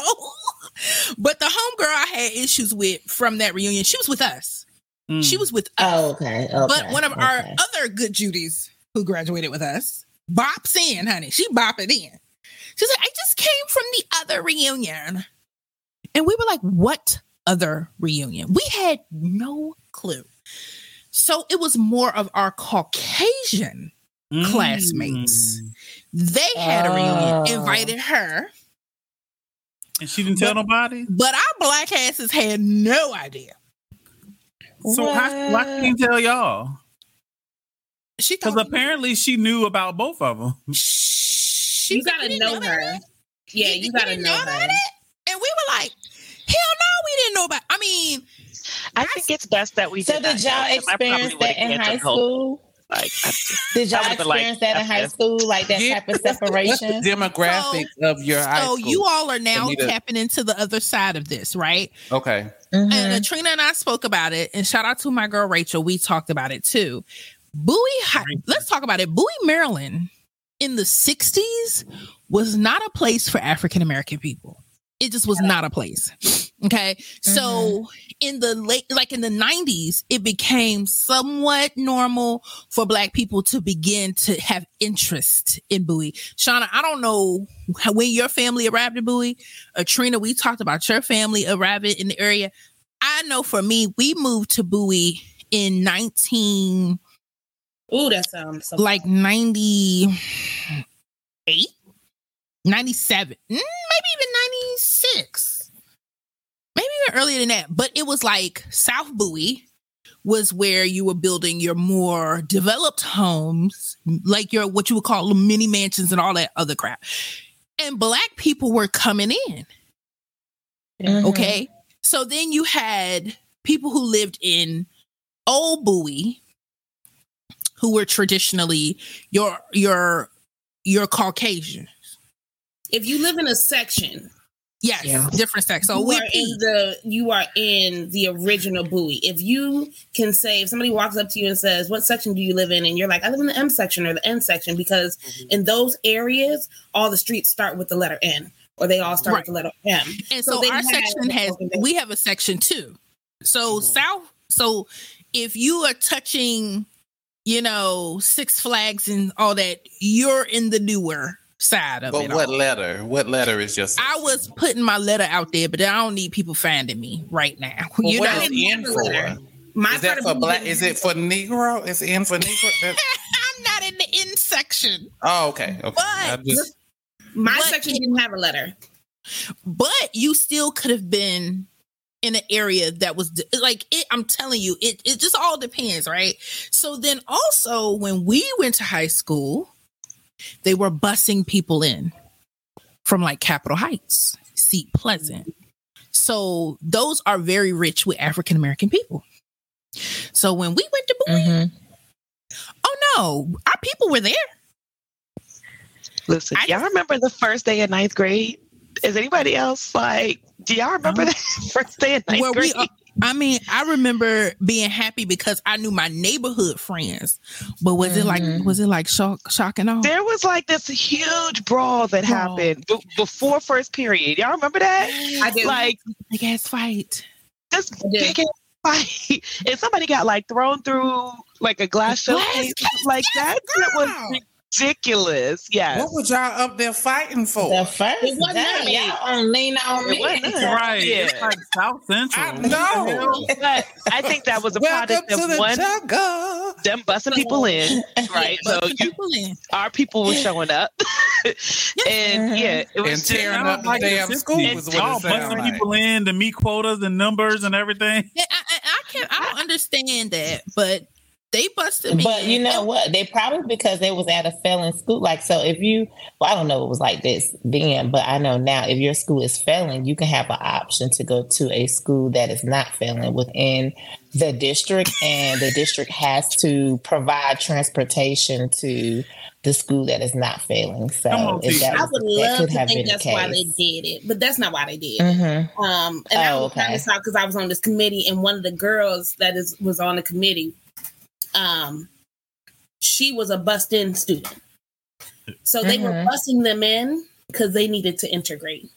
but the homegirl I had issues with from that reunion. She was with us. Mm. She was with us. Oh, okay. okay. But one of okay. our other good Judies who graduated with us bops in, honey. She bopping in. She's like, I just came from the other reunion, and we were like, what other reunion? We had no clue. So it was more of our Caucasian mm. classmates. They had a reunion, oh. invited her. And she didn't tell but, nobody? But our black asses had no idea. So what? how why didn't you tell y'all? Because apparently she knew about both of them. She you gotta know her. It? Yeah, you, you gotta know, know her. About it? And we were like, hell no, we didn't know about it. I mean... I think it's best that we. So did, did y'all experience that in high school? Like, just, did y'all experience like, that in high school? Like that yeah. type of separation? What's the demographics so, of your high school? So you all are now tapping to... into the other side of this, right? Okay. Mm-hmm. And Atrina and I spoke about it, and shout out to my girl Rachel. We talked about it too. Bowie, let's talk about it. Bowie, Maryland, in the sixties was not a place for African American people. It just was not a place. Okay. Mm-hmm. So in the late, like in the nineties, it became somewhat normal for black people to begin to have interest in Bowie. Shauna, I don't know how, when your family arrived in Bowie. Atrina, we talked about your family arriving in the area. I know for me, we moved to Bowie in nineteen Ooh, that sounds so like ninety-eight ninety-seven maybe even ninety-six maybe even earlier than that. But it was like South Bowie was where you were building your more developed homes, like your what you would call mini mansions and all that other crap. And black people were coming in. Mm-hmm. Okay. So then you had people who lived in Old Bowie who were traditionally your your your Caucasian. If you live in a section, yes, yeah. different sex. So you are in the you are in the original Bowie. If you can say, if somebody walks up to you and says, "What section do you live in?" and you're like, "I live in the M section or the N section," because mm-hmm. in those areas, all the streets start with the letter N, or they all start right. with the letter M. And so, so our section has we have a section too. So mm-hmm. south. So if you are touching, you know, Six Flags and all that, you're in the newer side of but it. But what all. letter? What letter is your section? I was putting my letter out there, but I don't need people finding me right now. Well, you what know? Is N for? My is, that for black, is it for Negro? It's N for Negro? I'm not in the N section. Oh, okay. okay. But just... my but section it, didn't have a letter. But you still could have been in an area that was de- like, it, I'm telling you, it, it just all depends, right? So then also when we went to high school, they were busing people in from like Capitol Heights, Seat Pleasant. So those are very rich with African American people. So when we went to Bowie, mm-hmm. oh no, our people were there. Listen, I y'all just, remember the first day of ninth grade? Is anybody else like, do y'all remember um, the first day of ninth well, grade? We, uh, I mean, I remember being happy because I knew my neighborhood friends. But was mm-hmm. it like, was it like shock, shock and awe? There was like this huge brawl that oh. happened b- before first period. Y'all remember that? I did. Like big ass fight. This big ass fight, and somebody got like thrown through like a glass showcase. Like yes, that girl. was ridiculous. Yes. What was y'all up there fighting for? The first it wasn't that, y'all on lean on me. Right. Yeah. It's like South Central. I know. But I think that was a product of the one jungle. them busting people in. Right. So you, in. our people were showing up. And yeah, it was and tearing just, up the like damn school. Y'all busting like. people in, the meat quotas and numbers and everything. Yeah, I, I, I can't I don't understand that, but They busted me. But you know what? They probably because they was at a failing school. Like, so if you, well, I don't know, it was like this then, but I know now if your school is failing, you can have an option to go to a school that is not failing within the district, and the district has to provide transportation to the school that is not failing. So on, if that was, I would love that could to have think that's the case. Why they did it, but that's not why they did it. Mm-hmm. Um, and oh, I was okay. kind of sorry because I was on this committee, and one of the girls that is was on the committee, um, she was a bused-in student. So they mm-hmm. were busing them in because they needed to integrate.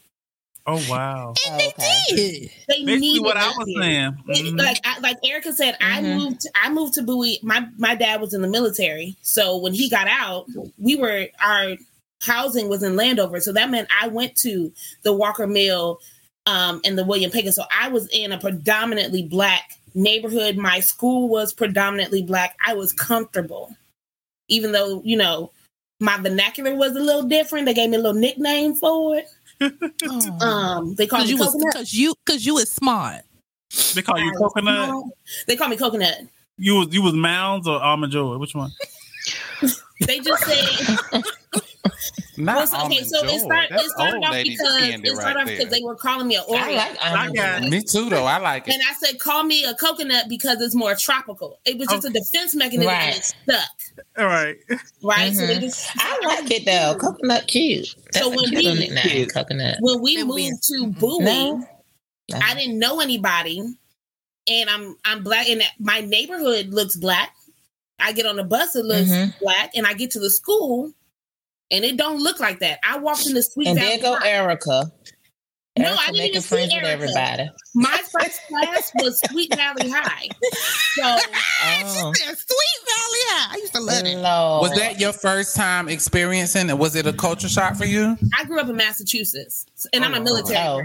Oh, wow. And they okay. did. They Basically needed what I was saying. Mm-hmm. Like, I, like Erica said, mm-hmm. I moved I moved to Bowie. My, my dad was in the military. So when he got out, we were, our housing was in Landover. So that meant I went to the Walker Mill um, and the William Pickens. So I was in a predominantly Black neighborhood. My school was predominantly Black. I was comfortable. Even though, you know, my vernacular was a little different. They gave me a little nickname for it. oh. Um, they call me coconut because you because you is smart. They call I you coconut. Smart. They call me coconut. You was you was Mounds or Almond Joy? Which one? They just said. Not well, okay, so it, start, it started off because it started right off because they were calling me an Oreo. I like I me too though. I like it. And I said, call me a coconut because it's more tropical. It was just okay. a defense mechanism right. and it stuck. All right. Right. Mm-hmm. So they just I like it though. Coconut cute. That's so when cute we cute. Coconut. When we and moved we, to Bowie, no, no. I didn't know anybody. And I'm I'm Black and my neighborhood looks Black. I get on the bus, it looks mm-hmm. Black, and I get to the school. And it don't look like that. I walked in the Sweet Valley High. And there go Erica. No, Erica I didn't even see Erica. With everybody. My first class was Sweet Valley High. So oh. She said Sweet Valley High. I used to love it. Lord. Was that your first time experiencing it? Was it a culture shock for you? I grew up in Massachusetts, and oh, I'm a military. Oh.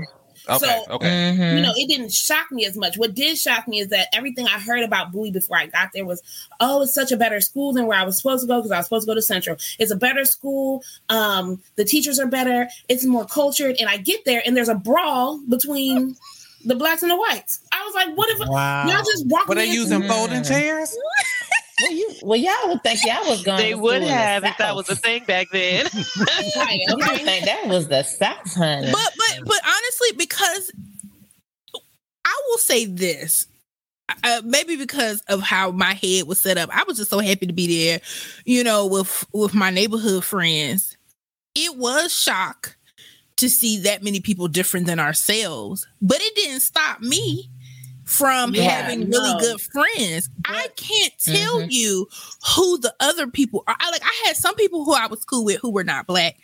Okay, so, okay. Mm-hmm. You know, it didn't shock me as much. What did shock me is that everything I heard about Bowie before I got there was, oh, it's such a better school than where I was supposed to go because I was supposed to go to Central. It's a better school. Um, the teachers are better. It's more cultured. And I get there and there's a brawl between the Blacks and the whites. I was like, what if wow. y'all just walk Were they in using folding chairs? Well, you, well, y'all would think y'all was going. They to would have the if that was a thing back then. I don't think that was the South, honey. But but but honestly, because I will say this, uh, maybe because of how my head was set up, I was just so happy to be there. You know, with with my neighborhood friends, it was shock to see that many people different than ourselves, but it didn't stop me from yeah, having really no. good friends. But, I can't tell mm-hmm. you who the other people are. I, like I had some people who I was cool with who were not Black,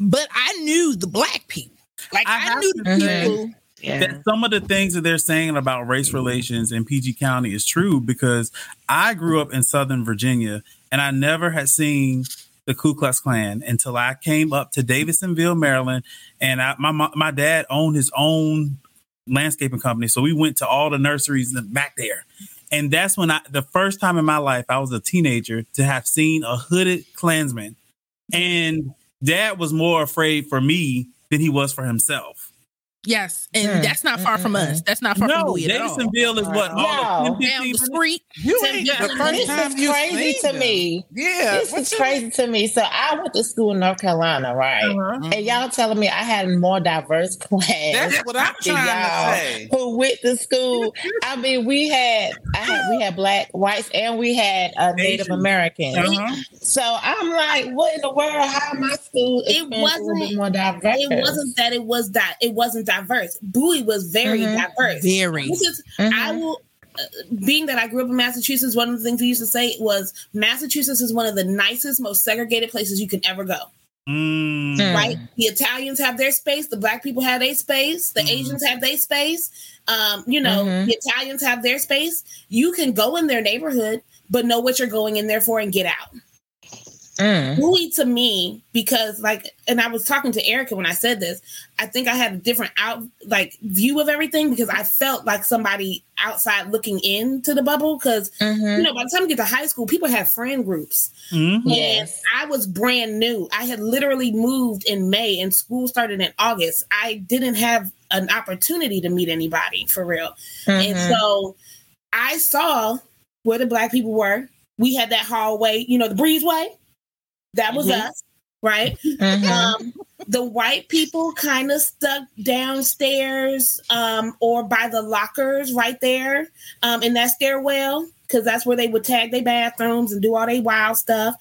but I knew the Black people. Like I, I knew the mm-hmm. people. Yeah. That some of the things that they're saying about race relations in P G County is true because I grew up in Southern Virginia and I never had seen the Ku Klux Klan until I came up to Davidsonville, Maryland, and I, my my dad owned his own landscaping company. So we went to all the nurseries back there. And that's when I, the first time in my life, I was a teenager to have seen a hooded Klansman. And dad was more afraid for me than he was for himself. Yes. And mm. that's not far mm-hmm. from us. That's not far no, from Bowie at all. No, Davidsonville is what? Wow. All no. Down the street. You ain't the first time you crazy to them. Me. Yeah. This What's is crazy mean? To me. So I went to school in North Carolina, right? Uh-huh. And y'all telling me I had a more diverse class. That's what I'm trying y'all to say. Who went to school. I mean, we had, I had we had Black, whites, and we had uh, Native Americans. Uh-huh. So I'm like, what in the world? How my school is a little bit more diverse? It wasn't that it was that. It wasn't diverse. Bowie was very mm-hmm. diverse. Very. Because mm-hmm. I will, uh, being that I grew up in Massachusetts, one of the things we used to say was Massachusetts is one of the nicest, most segregated places you can ever go. Mm. Right? The Italians have their space. The Black people have their space. The mm. Asians have their space. Um, you know, mm-hmm. the Italians have their space. You can go in their neighborhood, but know what you're going in there for and get out. Mm. Bowie to me, because like, and I was talking to Erica when I said this, I think I had a different out like view of everything because I felt like somebody outside looking into the bubble because, mm-hmm. you know, by the time you get to high school, people have friend groups. Mm-hmm. Yes. And I was brand new. I had literally moved in May and school started in August. I didn't have an opportunity to meet anybody for real. Mm-hmm. And so I saw where the black people were. We had that hallway, you know, the breezeway. That was mm-hmm. us, right? Mm-hmm. Um, the white people kind of stuck downstairs um, or by the lockers right there um, in that stairwell, because that's where they would tag their bathrooms and do all their wild stuff.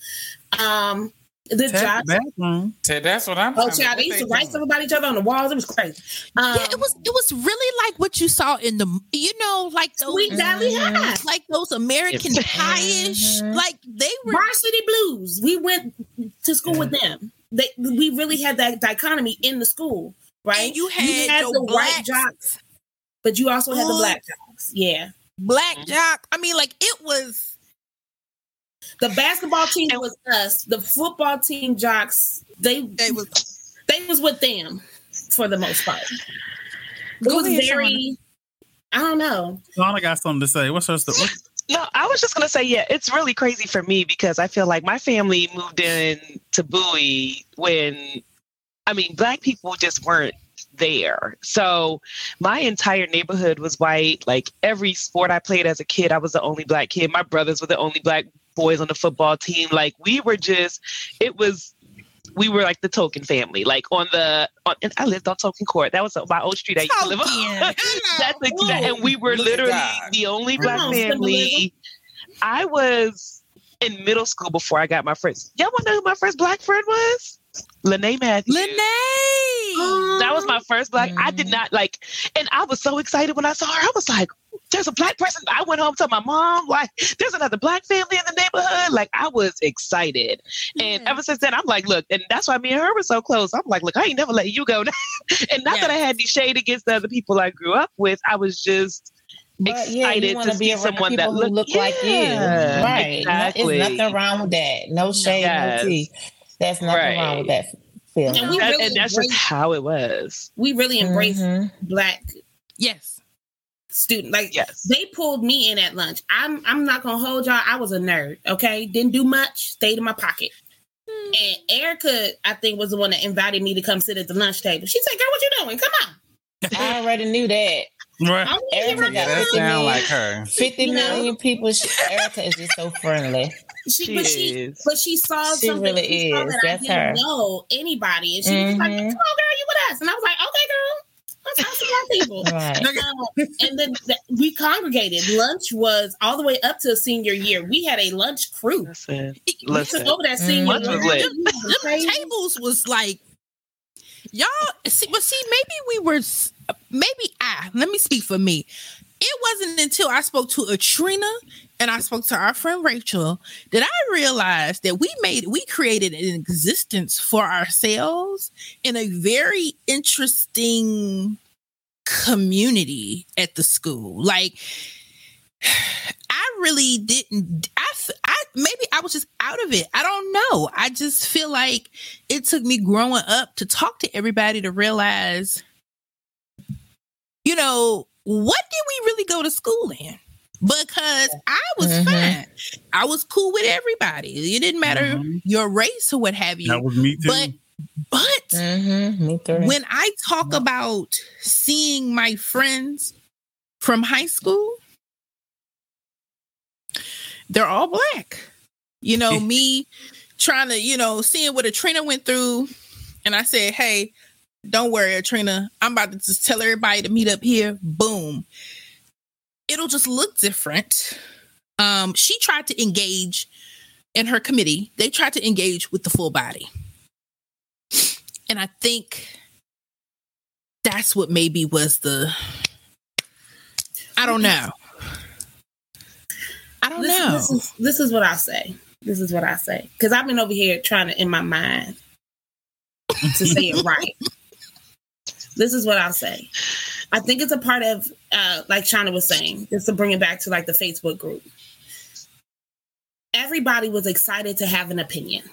Um, the job, that's what I'm. Oh, child, they used to write doing? stuff about each other on the walls. It was crazy. Um, yeah, it was. It was really like what you saw in the, you know, like those Sweet Valley High, like those American Pie-ish, like they were varsity blues. We went to school with them. They, we really had that dichotomy in the school, right? And you had, you had the white jocks, but you also had oh, the black jocks. Yeah, black jock. I mean, like it was. The basketball team was us. The football team jocks, they they was they was with them for the most part. It was ahead, very, Shauna. I don't know. Shauna got something to say. What's her story? No, I was just gonna say, yeah, it's really crazy for me because I feel like my family moved in to Bowie when, I mean, black people just weren't there. So my entire neighborhood was white. Like every sport I played as a kid, I was the only black kid. My brothers were the only black boys on the football team. Like we were just, it was, we were like the token family. Like on the, on, and I lived on Token Court. That was my old street I used to live on. That's exact, and we were literally the only black family. I was in middle school before I got my friends. Y'all want to know who my first black friend was? Lene Matthews. Lene! That was my first black. I did not like, and I was so excited when I saw her. I was like, there's a black person. I went home to my mom, like, there's another black family in the neighborhood. Like, I was excited. Yeah. And ever since then, I'm like, look, and that's why me and her were so close. I'm like, look, I ain't never letting you go. And not yeah. that I had any shade against the other people I grew up with. I was just but, excited yeah, to be see someone that looked look yeah, like you. Right. Exactly. There's nothing wrong with that. No shade, yes. no tea. There's nothing right. wrong with that feeling. And, we that, really and that's embraced, just how it was. We really embraced mm-hmm. black. Yes. Student, like yes. they pulled me in at lunch. I'm I'm not gonna hold y'all. I was a nerd, okay? Didn't do much, stayed in my pocket. Hmm. And Erica, I think, was the one that invited me to come sit at the lunch table. She said, "Girl, what you doing? Come on." I already knew that. Right. Erica got fifty million, like her. fifty you know? million people. She, Erica is just so friendly. She, she but is. she but she saw she something really she saw is. that That's I didn't her. know anybody, and she mm-hmm. was like, "Come on, girl, you with us?" And I was like, "Okay, girl." People. Right. Um, and then th- we congregated. Lunch was all the way up to senior year. We had a lunch crew. Listen, we listen. took over that senior mm, year. Them, them tables was like, y'all, see, but see, maybe we were, maybe I, let me speak for me. It wasn't until I spoke to Atrina and I spoke to our friend Rachel that I realized that we made, we created an existence for ourselves in a very interesting community at the school. Like, I really didn't, I, I maybe I was just out of it. I don't know. I just feel like it took me growing up to talk to everybody to realize, you know, what did we really go to school in? Because I was mm-hmm. fine. I was cool with everybody. It didn't matter mm-hmm. your race or what have you. That was me too. But, but mm-hmm. me too. When I talk about seeing my friends from high school, they're all black. You know, me trying to, you know, seeing what Atrina went through. And I said, hey, don't worry, Atrina. I'm about to just tell everybody to meet up here. Boom. It'll just look different. Um, she tried to engage in her committee. They tried to engage with the full body. And I think that's what maybe was the, I don't know. I don't this, know. This is, this is what I say. This is what I say. Because I've been over here trying to, in my mind, to say it right. This is what I'll say. I think it's a part of, uh, like Shauna was saying, just to bring it back to like the Facebook group. Everybody was excited to have an opinion.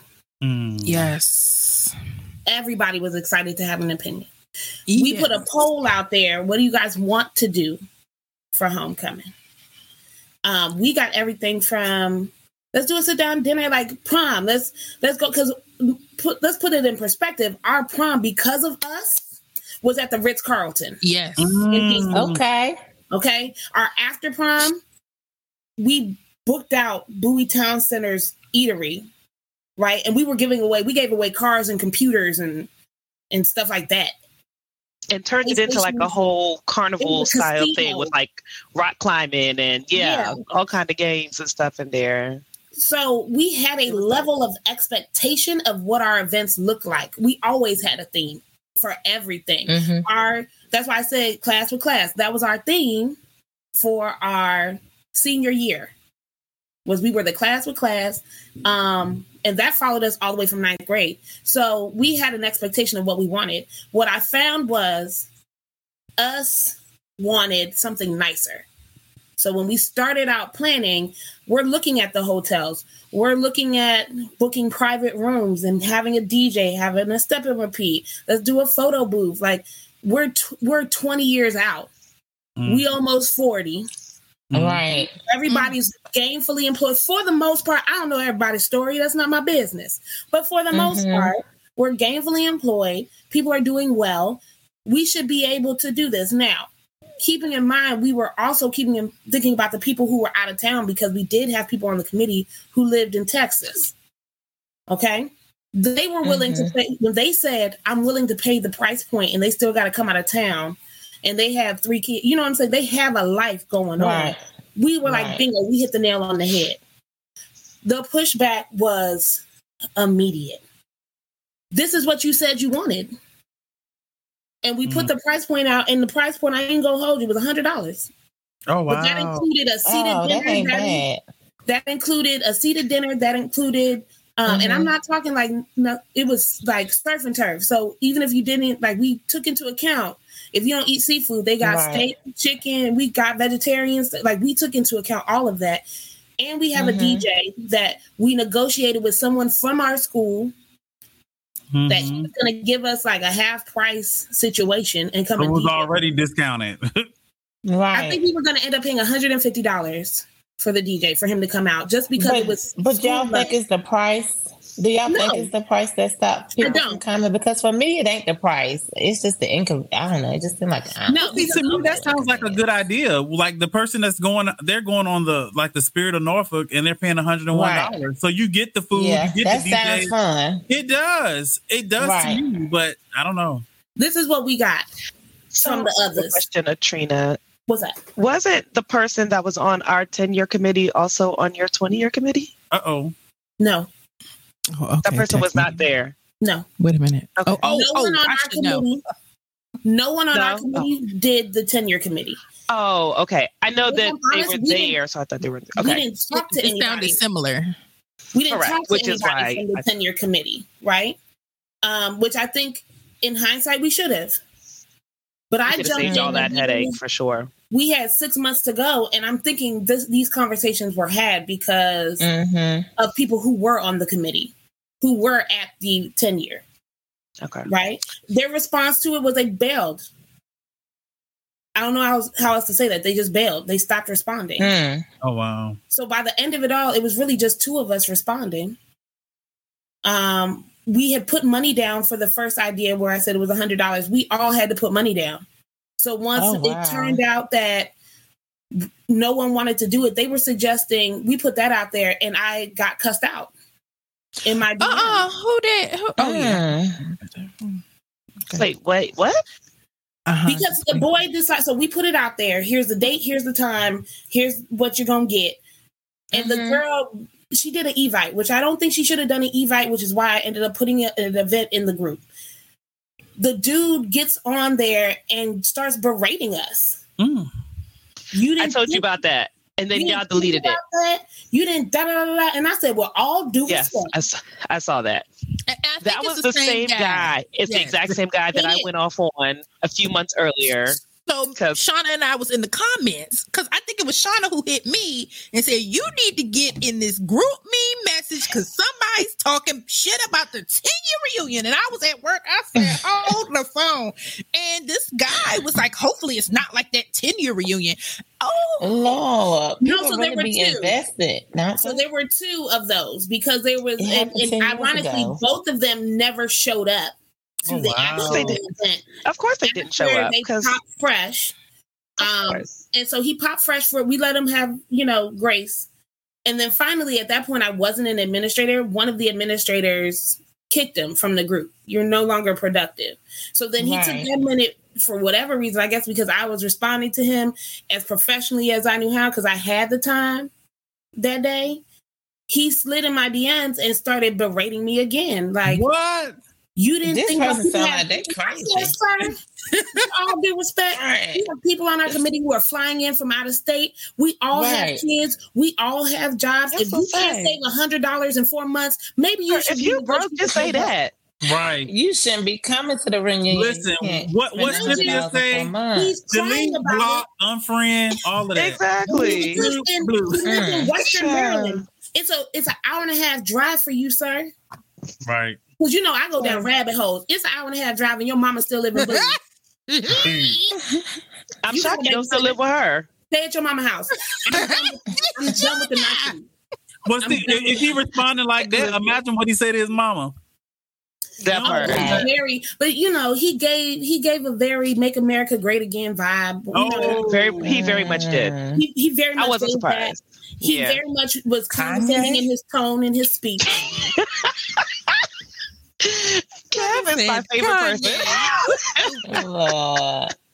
Mm. Yes. Everybody was excited to have an opinion. Yes. We put a poll out there. What do you guys want to do for homecoming? Um, we got everything from, let's do a sit down dinner, like prom. Let's, let's go. Cause put, let's put it in perspective. Our prom, because of us, was at the Ritz-Carlton. Yes. Mm. Okay. Okay. Our after prom, we booked out Bowie Town Center's eatery, right? And we were giving away, we gave away cars and computers and and stuff like that. And turned it into like a whole carnival style thing with like rock climbing and yeah, yeah, all kind of games and stuff in there. So we had a level of expectation of what our events look like. We always had a theme for everything. Mm-hmm. Our that's why I said class for class. That was our theme for our senior year. Was we were the class with class, um, and that followed us all the way from ninth grade. So we had an expectation of what we wanted. What I found was us wanted something nicer. So when we started out planning, we're looking at the hotels. We're looking at booking private rooms and having a D J, having a step and repeat. Let's do a photo booth. Like we're t- we're twenty years out. Mm. We almost forty. Right. Everybody's mm-hmm. gainfully employed for the most part. I don't know everybody's story. That's not my business. But for the mm-hmm. most part, we're gainfully employed. People are doing well. We should be able to do this. Now, keeping in mind, we were also keeping in thinking about the people who were out of town because we did have people on the committee who lived in Texas. Okay. They were willing mm-hmm. to pay when they said, I'm willing to pay the price point and they still got to come out of town. And they have three kids. You know what I'm saying? They have a life going right. on. We were right. like, bingo, we hit the nail on the head. The pushback was immediate. This is what you said you wanted. And we mm. put the price point out, and the price point, I ain't gonna hold you, was one hundred dollars. Oh, wow. But that included a seated oh, dinner. That, ain't that, bad. that included a seated dinner. That included, um, mm-hmm. and I'm not talking like, no, it was like surf and turf. So even if you didn't, like we took into account, if you don't eat seafood, they got right. steak, chicken. We got vegetarians. Like we took into account all of that. And we have mm-hmm. a D J that we negotiated with someone from our school mm-hmm. that he was going to give us like a half price situation and come. It was D J. Already discounted. Right. I think we were going to end up paying one hundred fifty dollars for the D J for him to come out just because but, it was. But y'all money. Think it's the price? Do y'all no. think it's the price that stopped people from coming? Because for me, it ain't the price. It's just the income. I don't know. It just seemed like I no. See, to me, that sounds like a good idea. Like the person that's going, they're going on the like the Spirit of Norfolk, and they're paying one hundred and one dollars. Right. So you get the food. Yeah, you get that the D J. Sounds fun. It does. It does right. to you, but I don't know. This is what we got from the others. Question, Atrina. What's that? Was it the person that was on our ten-year committee also on your twenty-year committee? Uh oh. No. Oh, okay. That person was not there. No. Wait a minute. Okay. Oh, oh, no one oh, on our committee. No. no one on no? our committee oh. did the tenure committee. Oh, okay. I know that they honest, were we there, so I thought they were. Okay. We didn't talk to it, anybody. It sounded similar. We didn't Correct. talk to which anybody from the I, tenure committee, right? Um, which I think, in hindsight, we should have. But I jumped in. All that headache we, for sure. We had six months to go, and I'm thinking this, these conversations were had because mm-hmm. of people who were on the committee. Who were at the tenure. Okay. Right? Their response to it was they bailed. I don't know how, how else to say that. They just bailed. They stopped responding. Mm. Oh, wow. So by the end of it all, it was really just two of us responding. Um, we had put money down for the first idea where I said it was one hundred dollars. We all had to put money down. So once oh, wow. it turned out that no one wanted to do it, they were suggesting we put that out there, and I got cussed out. In my uh uh who did who, oh yeah okay. wait wait what uh-huh. because the boy decided so we put it out there, here's the date, here's the time, here's what you're gonna get, and mm-hmm. the girl, she did an evite, which I don't think she should have done an evite, which is why I ended up putting a, an event in the group. The dude gets on there and starts berating us. mm. you didn't I told you about that. And then you y'all deleted it. That. You didn't da da da da. And I said, well, all due yes, respect. I saw, I saw that. I, I that was the same, same guy. guy. It's yes. the exact same guy that it I is. went off on a few months earlier. So Shauna and I was in the comments because I think it was Shauna who hit me and said, you need to get in this group me message because somebody's talking shit about the ten-year reunion. And I was at work. I said, hold the phone. And this guy was like, hopefully it's not like that ten-year reunion. Oh, Lord. No, so there were two. Invested, so there were two of those because there was, and, and ironically, ago. both of them never showed up. Oh, wow. they didn't. Of course they didn't show up. They popped fresh. Um, and so he popped fresh for, we let him have, you know, grace. And then finally, at that point, I wasn't an administrator. One of the administrators kicked him from the group. You're no longer productive. So then he right. took that minute for whatever reason, I guess because I was responding to him as professionally as I knew how, because I had the time that day. He slid in my D Ms and started berating me again. Like, what? You didn't this think I was like that crazy. Sir, all due respect, right. We have people on our committee who are flying in from out of state. We all right. have kids. We all have jobs. That's if you can't save a hundred dollars in four months, maybe you should. If you broke, just say that. Right. You shouldn't be coming to the reunion. Listen, what what's Cynthia saying? Delete, block, unfriend, all of that. Exactly. We live in, we live in Western Maryland. It's a it's an hour and a half drive for you, sir. Right. Because, you know, I go down rabbit holes. It's an hour and a half drive and your mama still living with you. I'm shocked you don't still live with her. Stay at your mama's house. I'm, I'm done with the night. Well, see, if he responded like that, imagine what he said to his mama. That part. Oh, very, but, you know, he gave he gave a very Make America Great Again vibe. Oh, very, he very much did. He, he very much I wasn't surprised. That. He yeah. very much was condescending in his tone and his speech. Kevin's my favorite God. person.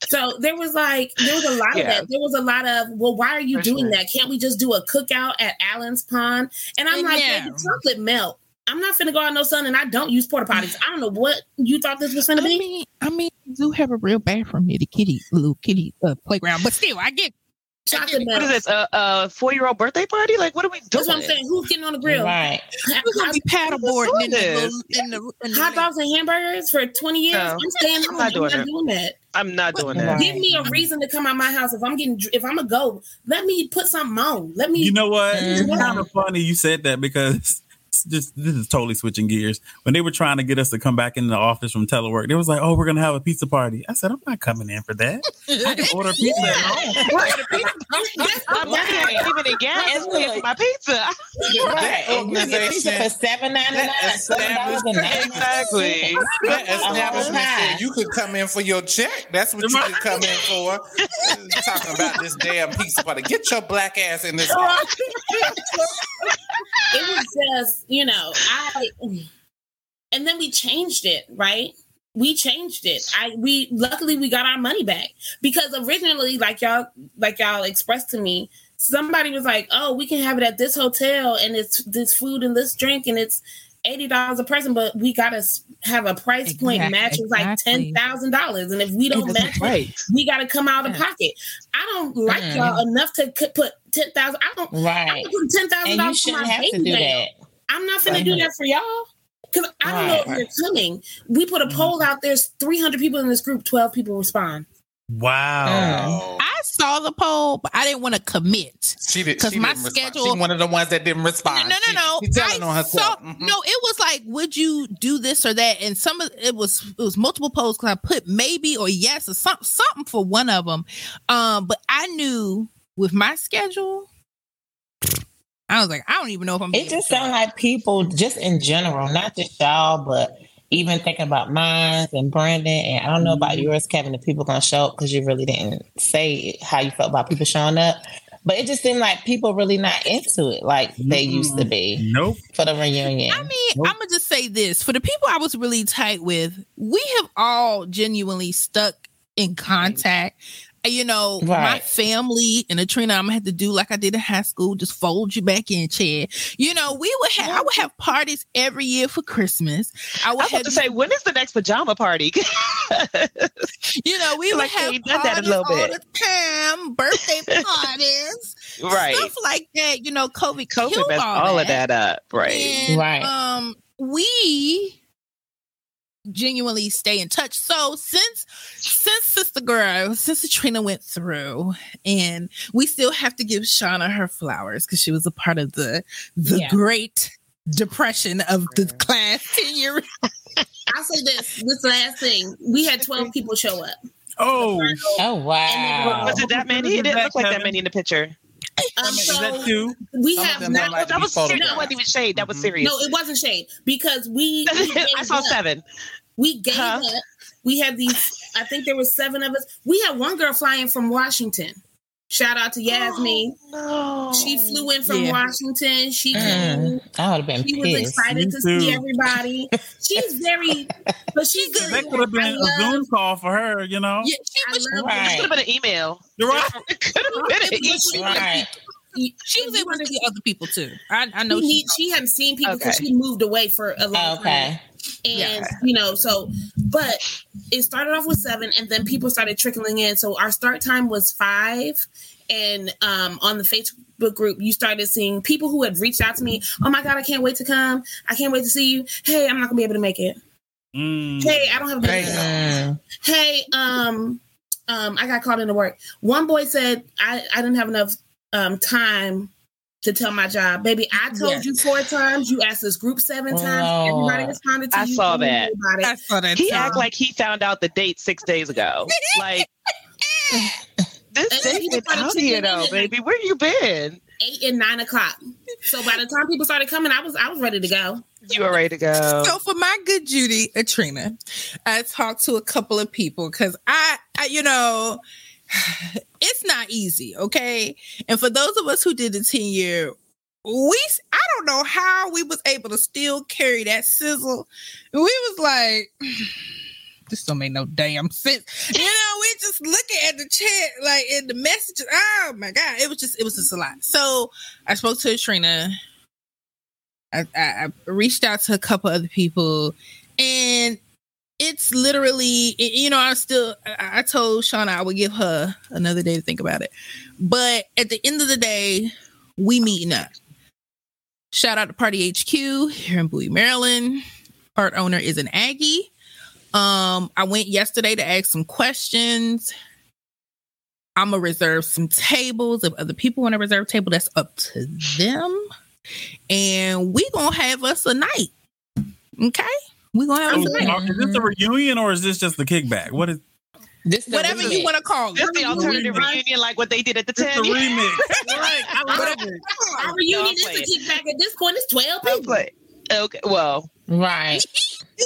So there was like, there was a lot yeah. of that. There was a lot of, well, why are you For doing sure. that? Can't we just do a cookout at Allen's Pond? And I'm like, yeah. baby, chocolate melt. I'm not finna go out no sun, and I don't use porta potties. I don't know what you thought this was finna be. I mean, I mean, you do have a real bathroom near the kitty, little kitty uh, playground, but still, I get chocolate milk. What is this? A, a four-year-old birthday party? Like, what are we doing? That's what I'm saying. Who's getting on the grill? Right. Who's gonna be paddleboarding in the, in the, in the hot dogs and hamburgers for twenty years? No. I'm staying home. I'm not, doing, I'm not that. doing that. I'm not doing but that. Give me a reason to come out my house if I'm getting. If I'm gonna go, let me put something on. Let me. You know what? Mm-hmm. It's kind of funny you said that because. Just this is totally switching gears. When they were trying to get us to come back in the office from telework, they was like, "Oh, we're gonna have a pizza party." I said, "I'm not coming in for that. I can order pizza yeah. at home. I'm not gonna even again ask me for my pizza. Right. Organization for seven ninety nine. Exactly. That establishment said you could come in for your check. That's what you could come in for. Talking about this damn pizza party. Get your black ass in this. It was just, you know, I, and then we changed it, right? We changed it. I, we, luckily we got our money back because originally, like y'all, like y'all expressed to me, somebody was like, oh, we can have it at this hotel and it's this food and this drink and it's eighty dollars a person, but we got to have a price point exactly. match. It's like ten thousand dollars. And if we don't match right. it, we got to come out yeah. of pocket. I don't like mm. y'all enough to put ten thousand dollars. I don't right. I put ten thousand dollars for my baby down. I'm not going to do that for y'all. Because I don't right. know if you're coming. We put a poll mm. out. There's three hundred people in this group. twelve people respond. Wow. Um, I saw the poll, but I didn't want to commit. She did because my schedule. She's one of the ones that didn't respond. No, no, no. She, she's telling I on herself. Saw, mm-hmm. No, it was like, would you do this or that? And some of it was it was multiple polls because I put maybe or yes or something something for one of them. Um, but I knew with my schedule, I was like, I don't even know if I'm. It just sounds like people just in general, not just y'all, but. Even thinking about mine and Brandon, and I don't know about yours, Kevin, if people gonna show up because you really didn't say how you felt about people showing up. But it just seemed like people really not into it like they used to be. Nope. For the reunion. I mean, nope. I'm gonna just say this. For the people I was really tight with, we have all genuinely stuck in contact. You know, right. my family and Atrina, I'm gonna have to do like I did in high school, just fold you back in, Chad. You know, we would have, I would have parties every year for Christmas. I, would I was have, to say, when is the next pajama party? You know, we like, would have hey, parties that a little bit. All the time, birthday parties, right? Stuff like that. You know, COVID, COVID messed all, all of that. that up, right? And, right. Um, we. genuinely stay in touch. So since since Sister Girl, since Atrina went through, and we still have to give Shauna her flowers because she was a part of the the yeah. Great Depression of the class ten year. I'll say this this last thing. We had twelve people show up. Oh, oh wow. Was it that many? It didn't look like that many in the picture. Um, so that too? We Some have not. Like that was serious. No, that wasn't even shade. That was serious. No, it wasn't shade because we. we I saw up. seven. We gave huh? up. We had these. I think there were seven of us. We had one girl flying from Washington. Shout out to Yasmin. Oh, no. She flew in from yeah. Washington. She came. Mm, I would have been She pissed. was excited Me to too. see everybody. She's very, but she's good. That could have been I a Zoom call for her, you know? Yeah, she was, right. It could have been an email. Right. It could have been an email. Right. She was able to see other people, too. I, I know she, she hadn't seen people because okay. she moved away for a long okay. time. And, yeah. you know, so, but it started off with seven and then people started trickling in. So our start time was five. And um, on the Facebook group, you started seeing people who had reached out to me. Oh, my God, I can't wait to come. I can't wait to see you. Hey, I'm not going to be able to make it. Mm. Hey, I don't have a baby. Hey, hey um, um, I got called into work. One boy said, I, I didn't have enough um, time to tell my job. Baby, I told yes. you four times. You asked this group seven times. Oh, everybody responded to I you. Saw that. I saw that. He act like he found out the date six days ago. Like, this date is out here, though, baby. Where you been? Eight and nine o'clock. So by the time people started coming, I was I was ready to go. You were ready to go. So for my good Judy, Atrina, I talked to a couple of people because I, I, you know... It's not easy, okay? And for those of us who did the ten-year, we I don't know how we was able to still carry that sizzle. We was like, this don't make no damn sense. You know, we just looking at the chat, like, in the messages. Oh, my God. It was just, it was just a lot. So I spoke to Atrina. I, I, I reached out to a couple other people. And it's literally, you know, I still, I told Shauna I would give her another day to think about it. But at the end of the day, we meeting up. Shout out to Party H Q here in Bowie, Maryland. Part owner is an Aggie. Um, I went yesterday to ask some questions. I'm going to reserve some tables. If other people want to reserve a table, that's up to them. And we going to have us a night. Okay? We're gonna have so, is this a reunion or is this just the kickback? What is this? The whatever remix. You want to call it. This the alternative remix. Reunion, like what they did at the ten. It's a remix. Right. I love it. Our reunion is a kickback at this point. It's twelve people. Okay. okay. Well, right.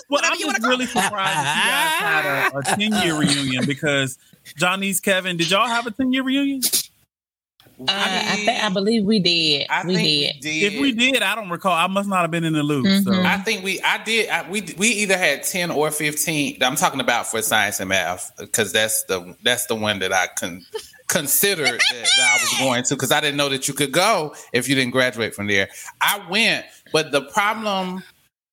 Well, I'm just really surprised you guys had a, a ten-year reunion because Johnny's Kevin, did y'all have a ten-year reunion? Uh, I, mean, I, th- I believe we did. I we think did. we did. If we did, I don't recall. I must not have been in the loop. Mm-hmm. So I think we. I did. I, we we either had ten or fifteen. I'm talking about for science and math because that's the that's the one that I con- considered that, that I was going to because I didn't know that you could go if you didn't graduate from there. I went, but the problem,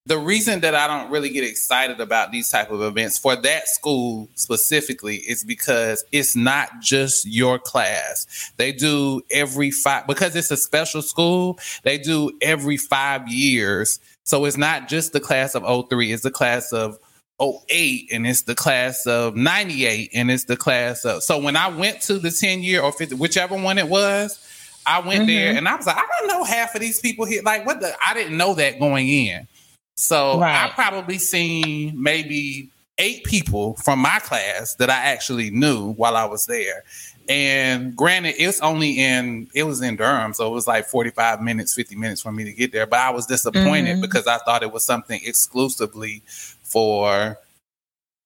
the reason that I don't really get excited about these type of events for that school specifically is because it's not just your class. They do every five, because it's a special school, they do every five years. So it's not just the class of oh three, it's the class of oh eight, and it's the class of ninety-eight, and it's the class of... So when I went to the ten-year or fifty, whichever one it was, I went mm-hmm. there and I was like, I don't know half of these people here. Like, what the... I didn't know that going in. So right. I probably seen maybe eight people from my class that I actually knew while I was there. And granted, it's only in, it was in Durham. So it was like forty-five minutes, fifty minutes for me to get there. But I was disappointed mm-hmm. because I thought it was something exclusively for,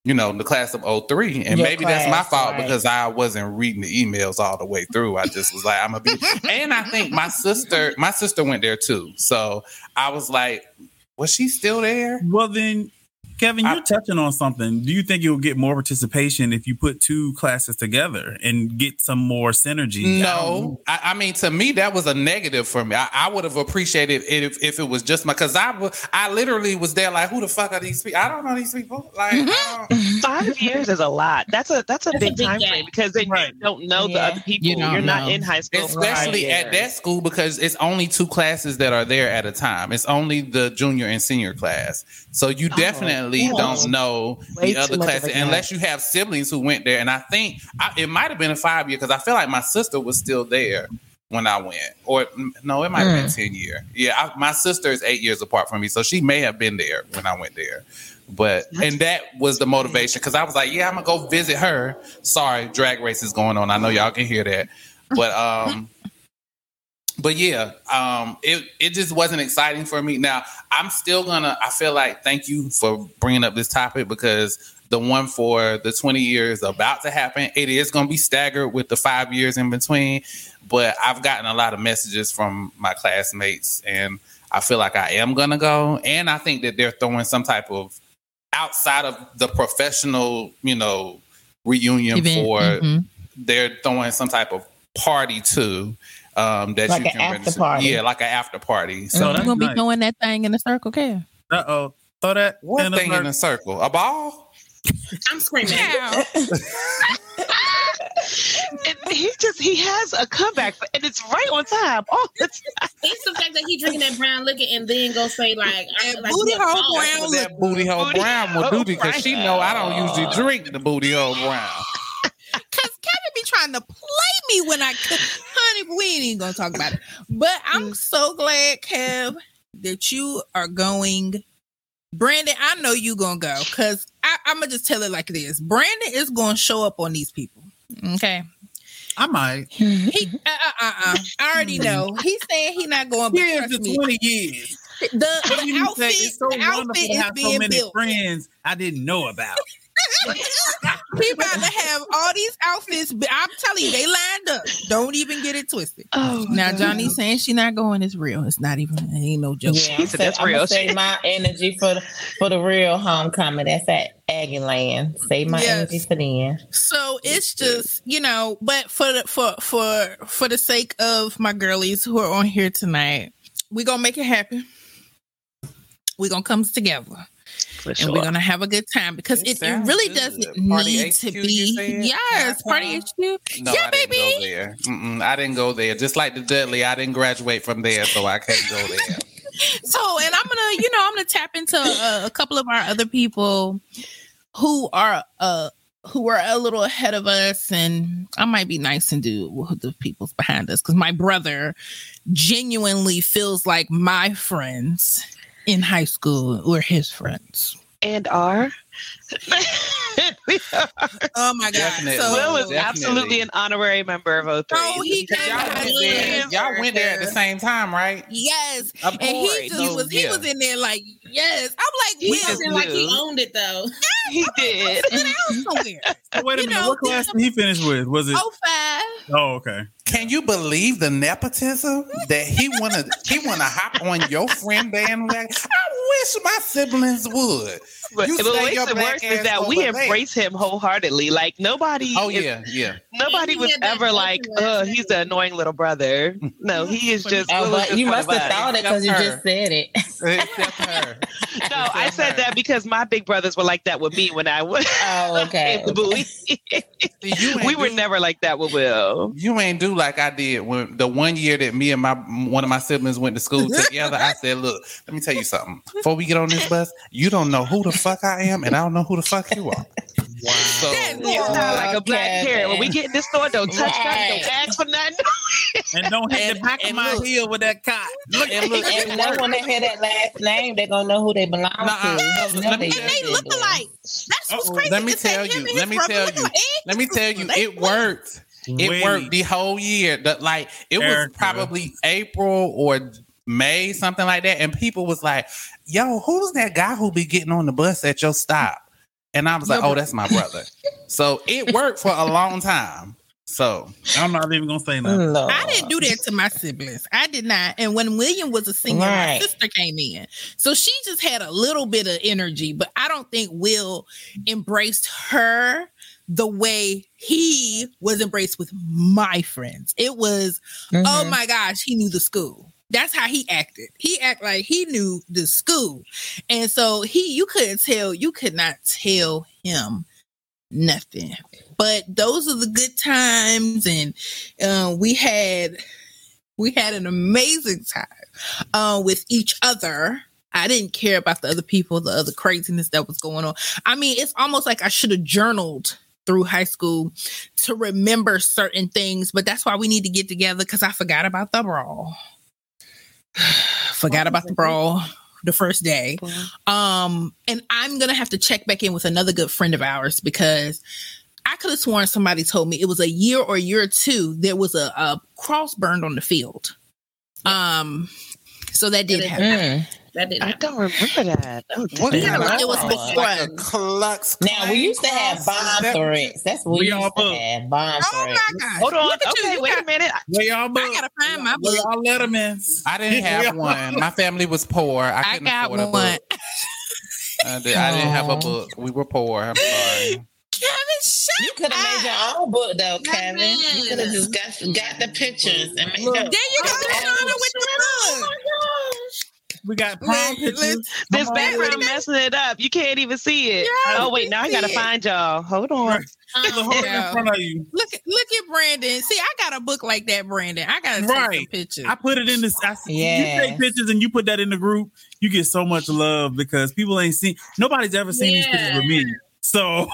you know, the class of oh three. And Your maybe class, that's my fault right. because I wasn't reading the emails all the way through. I just was like, I'm going to be. And I think my sister, my sister went there too. So I was like, was she still there? Well, then, Kevin, you're I, touching on something. Do you think you'll get more participation if you put two classes together and get some more synergy? No. I, I mean, to me, that was a negative for me. I, I would have appreciated it if, if it was just my... Because I, I literally was there like, who the fuck are these people? I don't know these people. Like, I don't. Five years is a lot. That's a that's a that's big, big time frame because then right. you don't know yeah. the other people. You you're know. Not in high school. Especially right at that school because it's only two classes that are there at a time. It's only the junior and senior class. So you oh. definitely Yeah. don't know Way the other classes unless you have siblings who went there. And I think I, it might have been a five year because I feel like my sister was still there when I went. Or no, it might mm. have been ten year. Yeah, I, my sister is eight years apart from me, so she may have been there when I went there. But and that was the motivation because I was like, yeah, I'm gonna go visit her. Sorry, drag race is going on. I know y'all can hear that, but um. but yeah, um, it, it just wasn't exciting for me. Now, I'm still gonna, I feel like, thank you for bringing up this topic, because the one for the twenty years about to happen, it is going to be staggered with the five years in between. But I've gotten a lot of messages from my classmates, and I feel like I am going to go. And I think that they're throwing some type of outside of the professional, you know, reunion event. For mm-hmm. They're throwing some type of party too. Um, that like you can register. Party. Yeah, like an after party. So mm-hmm. You're going to be doing that thing in a circle, Kev. Uh oh. Throw that what in thing a in a circle. A ball? I'm screaming. he just he has a comeback, and it's right on time. All the time. It's the fact that he drinking that brown liquor and then go say like, and like booty hole brown. That booty hole brown will do, because she know I don't usually drink the booty hole brown. Because Kevin be trying to play me when I could, honey. We ain't even gonna talk about it. But I'm so glad, Kev, that you are going. Brandon, I know you gonna go, because I'm gonna just tell it like this. Brandon is gonna show up on these people. Okay, I might. He, uh, uh, uh, uh, I already know. He said he not going. Here's the twenty years. The, the outfit, so the outfit is being so many built. Friends I didn't know about. We about to have all these outfits. I'm telling you, they lined up. Don't even get it twisted. Oh, now Johnny's saying she's not going. It's real. It's not even. It ain't no joke. Yeah, I'm that's real. Save my energy for the, for the real homecoming. That's at Aggie Land. Save my yes. energy for then. So it's just, you know, but for the, for for for the sake of my girlies who are on here tonight, we are gonna make it happen. We are gonna come together. And sure. We're going to have a good time, because it, it, it really good. Doesn't Party need H Q, to be. Yes, Party H Q. No, yeah, I baby. Didn't go there. Mm-mm, I didn't go there. Just like the Dudley, I didn't graduate from there, so I can't go there. So, and I'm going to, you know, I'm going to tap into uh, a couple of our other people who are uh, who are a little ahead of us, and I might be nice and do with the people's behind us, because my brother genuinely feels like my friends in high school were his friends. And are. Oh my God. Definitely. So Will is absolutely an honorary member of O three. Oh, he y'all went, there, y'all went there at the same time, right? Yes. Abhorred. And he just so, was he yeah. was in there like, yes. I'm like, he Will. Like he owned it though. He I'm did. Like, somewhere. So wait a you minute. Know, what class did he finish with? Was it oh five? Oh, okay. Can you believe the nepotism that he wanna he wanna hop on your friend bandwagon? I wish my siblings would. But what's the worst is that we embrace him wholeheartedly. Like nobody. Oh is, yeah, yeah. Nobody yeah, was ever like, "Oh, he's the annoying little brother." No, he is just. Oh, but just you must have thought it because you just said it. Except her. No, I said her. That because my big brothers were like that with me when I was. Oh, okay. okay. We were do, never like that with Will. You ain't do like I did when the one year that me and my one of my siblings went to school together. I said, "Look, let me tell you something. Before we get on this bus, you don't know who the fuck I am, and I don't know who the fuck you are." Wow. So, that is oh, not like a black parent. When we get in this store, don't touch right. nothing, don't ask for nothing, and don't hit the back of my look, heel with that cot. Look, and look, and and look. When they hear that last name, they're gonna know who they belong Nuh-uh. to. Yes. No, and they, they look alike. That's what's crazy. Let me tell you. Let me tell you. Let me tell you. It worked. It Wait. worked the whole year. The, like it Erica. was probably April or May, something like that, and people was like, "Yo, who's that guy who be getting on the bus at your stop?" And I was like, no, "Oh, that's my brother." So it worked for a long time. So I'm not even gonna say nothing. Lord. I didn't do that to my siblings. I did not. And when William was a senior, right. my sister came in, so she just had a little bit of energy. But I don't think Will embraced her the way he was embraced with my friends. It was, mm-hmm. oh my gosh, he knew the school. That's how he acted. He act like he knew the school. And so he, you couldn't tell, you could not tell him nothing. But those are the good times. And uh, we had, we had an amazing time uh, with each other. I didn't care about the other people, the other craziness that was going on. I mean, it's almost like I should have journaled through high school to remember certain things, but that's why we need to get together, because I forgot about the brawl. Forgot about the brawl the first day. Um, and I'm going to have to check back in with another good friend of ours, because I could have sworn somebody told me it was a year or year or two there was a, a cross burned on the field. Um, so that did happen. Mm. That did I happen. Don't remember that. Oh, what it was before. Like a Klux Klan. Now we used to have bomb threats. That's what we, we used to have. Bomb oh threats. My God! Hold on. Okay, you. Wait a minute. We all booked. I gotta find my book. We all Lettermans. I didn't have one. My family was poor. I couldn't I got afford one. A book. I, did, I didn't have a book. We were poor. I'm sorry. Kevin, shut You could have made your own book, though, Kevin. Kevin. You could have just got, got the pictures and made your Then you got oh, Shauna with the book. Oh, my gosh. We got prom pictures. This background messing it up. You can't even see it. Yeah, oh, wait. Now I got to find y'all. Hold on. Right. Hold it in front of you. Look, look at Brandon. See, I got a book like that, Brandon. I got to right. take some pictures. I put it in this. I see, yes. You take pictures and you put that in the group, you get so much love because people ain't seen. Nobody's ever seen yeah. these pictures with me. So...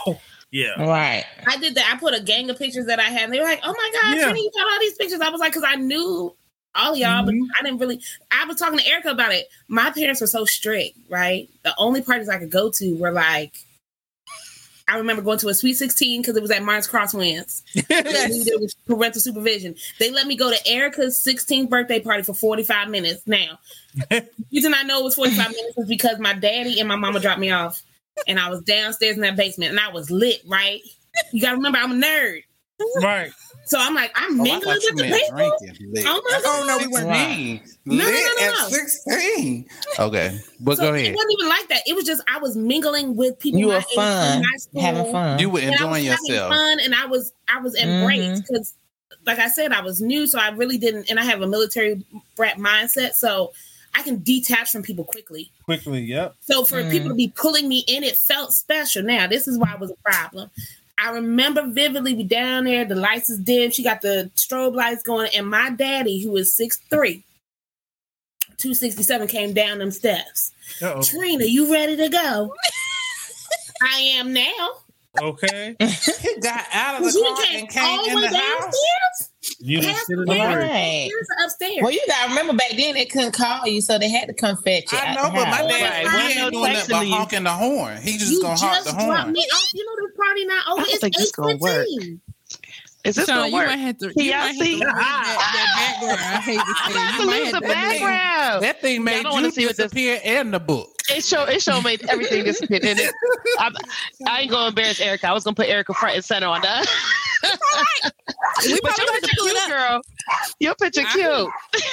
Yeah. Right. I did that. I put a gang of pictures that I had and they were like, oh my God, yeah. Trini, you got all these pictures. I was like, because I knew all y'all, mm-hmm. but I didn't really, I was talking to Erica about it. My parents were so strict, right? The only parties I could go to were like, I remember going to a Sweet sixteen because it was at Martin's Crosswinds. There was parental supervision. They let me go to Erica's sixteenth birthday party for forty-five minutes. Now, the reason I know it was forty-five minutes is because my daddy and my mama dropped me off. And I was downstairs in that basement and I was lit, right? You got to remember, I'm a nerd. Right. So I'm like, I'm oh, mingling with the people. Oh, my God. No, we weren't right. no, no, no, no. At sixteen. Okay. But so go ahead. It wasn't even like that. It was just, I was mingling with people. You were fun. Having fun. You were enjoying yourself. Fun, and I was, I was embraced because, mm-hmm. like I said, I was new. So I really didn't, and I have a military brat mindset. So I can detach from people quickly. Quickly, yep. So for mm. people to be pulling me in, it felt special. Now, this is why it was a problem. I remember vividly, we down there, the lights is dim. She got the strobe lights going. And my daddy, who is six three, two sixty-seven, came down them steps. Uh-oh. Trina, you ready to go? I am now. Okay. He got out of the car came and came in the downstairs? House. You didn't sit in the right. upstairs. Well, you gotta remember back then they couldn't call you, so they had to come fetch you. I know, but my dad right. ain't doing that by honking the horn. He just you gonna just honk the horn. Me off. You know this party not over. It's eight fifteen. Is this so gonna you work? Might have to, you might see? Have to read that, that background. I hate to say. You might have the background. Thing, that thing made you see disappear this... in the book. It show it show made everything disappear. And it, I, I ain't gonna embarrass Erica. I was gonna put Erica front and center on that. We but your picture cute, girl. Your picture cute. I,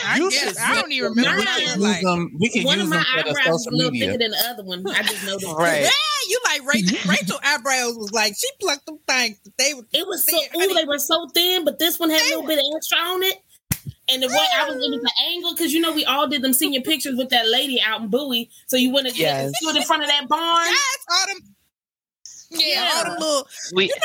I, you guess, just, I don't even remember. We can like, use them. We can one use of my them eyebrows was a little media. Thicker than the other one. I just know that. Right. Yeah, you like Rachel. Rachel eyebrows was like she plucked them things. They were. It was so. Ooh, they were so thin, but this one had a little bit of extra on it. And the way I was looking at the angle, because you know we all did them senior pictures with that lady out in Bowie, so you wouldn't yes. do it in front of that barn. Yes, all them. Yeah, all them little. We, you know,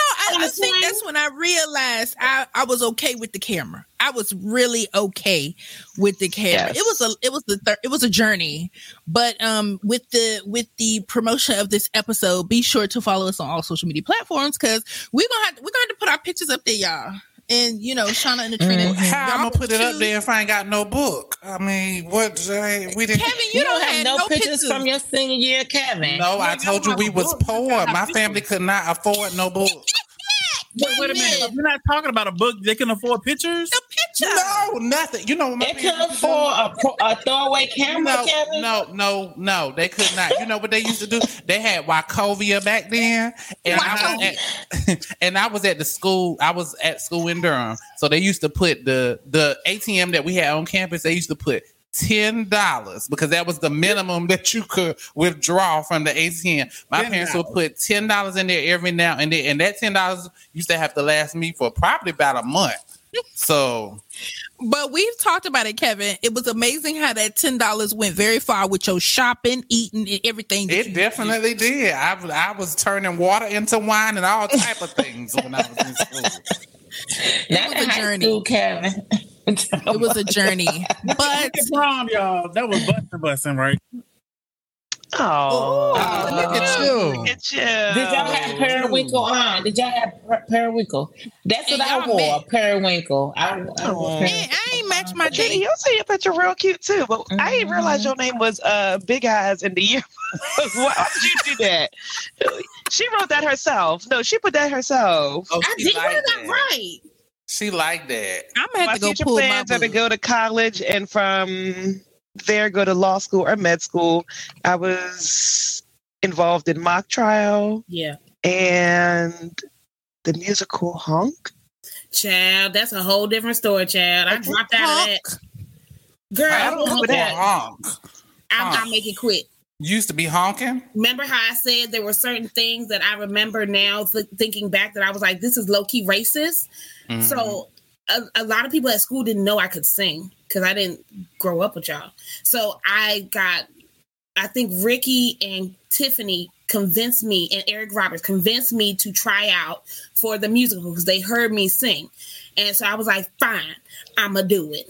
I, I think that's when I realized I, I was okay with the camera. I was really okay with the camera. Yes. It was a it was the thir- it was a journey, but um, with the with the promotion of this episode, be sure to follow us on all social media platforms because we're gonna have, we're gonna have to put our pictures up there, y'all. And you know, Shauna and Atrina. Mm-hmm. How I'm gonna put it up there if I ain't got no book? I mean, what I, we didn't. Kevin, you, you don't have no, no pictures, pictures from your senior year, Kevin. No, I told you we was book. Poor. My family could not afford no book. Wait, wait a minute. We're not talking about a book. They can afford pictures. The picture. No, nothing. You know what my they could afford a, a throwaway camera. No, Kevin? no, no, no. They could not. You know what they used to do? They had Wachovia back then, and I, at, and I was at the school. I was at school in Durham, so they used to put the the A T M that we had on campus. They used to put ten dollars because that was the minimum that you could withdraw from the A T M. My ten dollars. Parents would put ten dollars in there every now and then, and that ten dollars used to have to last me for probably about a month. So, but we've talked about it, Kevin. It was amazing how that ten dollars went very far with your shopping, eating, and everything. It definitely did. did. I, I was turning water into wine and all type of things when I was in school. That was a journey, school, Kevin. It was a journey, but prom, y'all. That was busting, busting, right? Oh, oh look at you! Look at you! Did y'all have periwinkle on? Did y'all have per- periwinkle? That's what I wore. Met- periwinkle. I, I, wore periwinkle. Man, I ain't matched my daddy. You see your picture real cute too, but mm-hmm. I didn't realize your name was uh Big Eyes in the year. Why did you do that? She wrote that herself. No, she put that herself. Oh, I did that right. She like that. I'm gonna have to go pull my plans are to go to college, and from there go to law school or med school. I was involved in mock trial. Yeah. And the musical Honk. Child, that's a whole different story, child. I, I dropped out honk. of that. Girl, I don't remember that. Honk. I'm not making quit. You used to be honking? Remember how I said there were certain things that I remember now th- thinking back that I was like, this is low-key racist? Mm-hmm. So a, a lot of people at school didn't know I could sing because I didn't grow up with y'all. So I got, I think Ricky and Tiffany convinced me, and Eric Roberts convinced me to try out for the musical because they heard me sing. And so I was like, fine, I'm going to do it.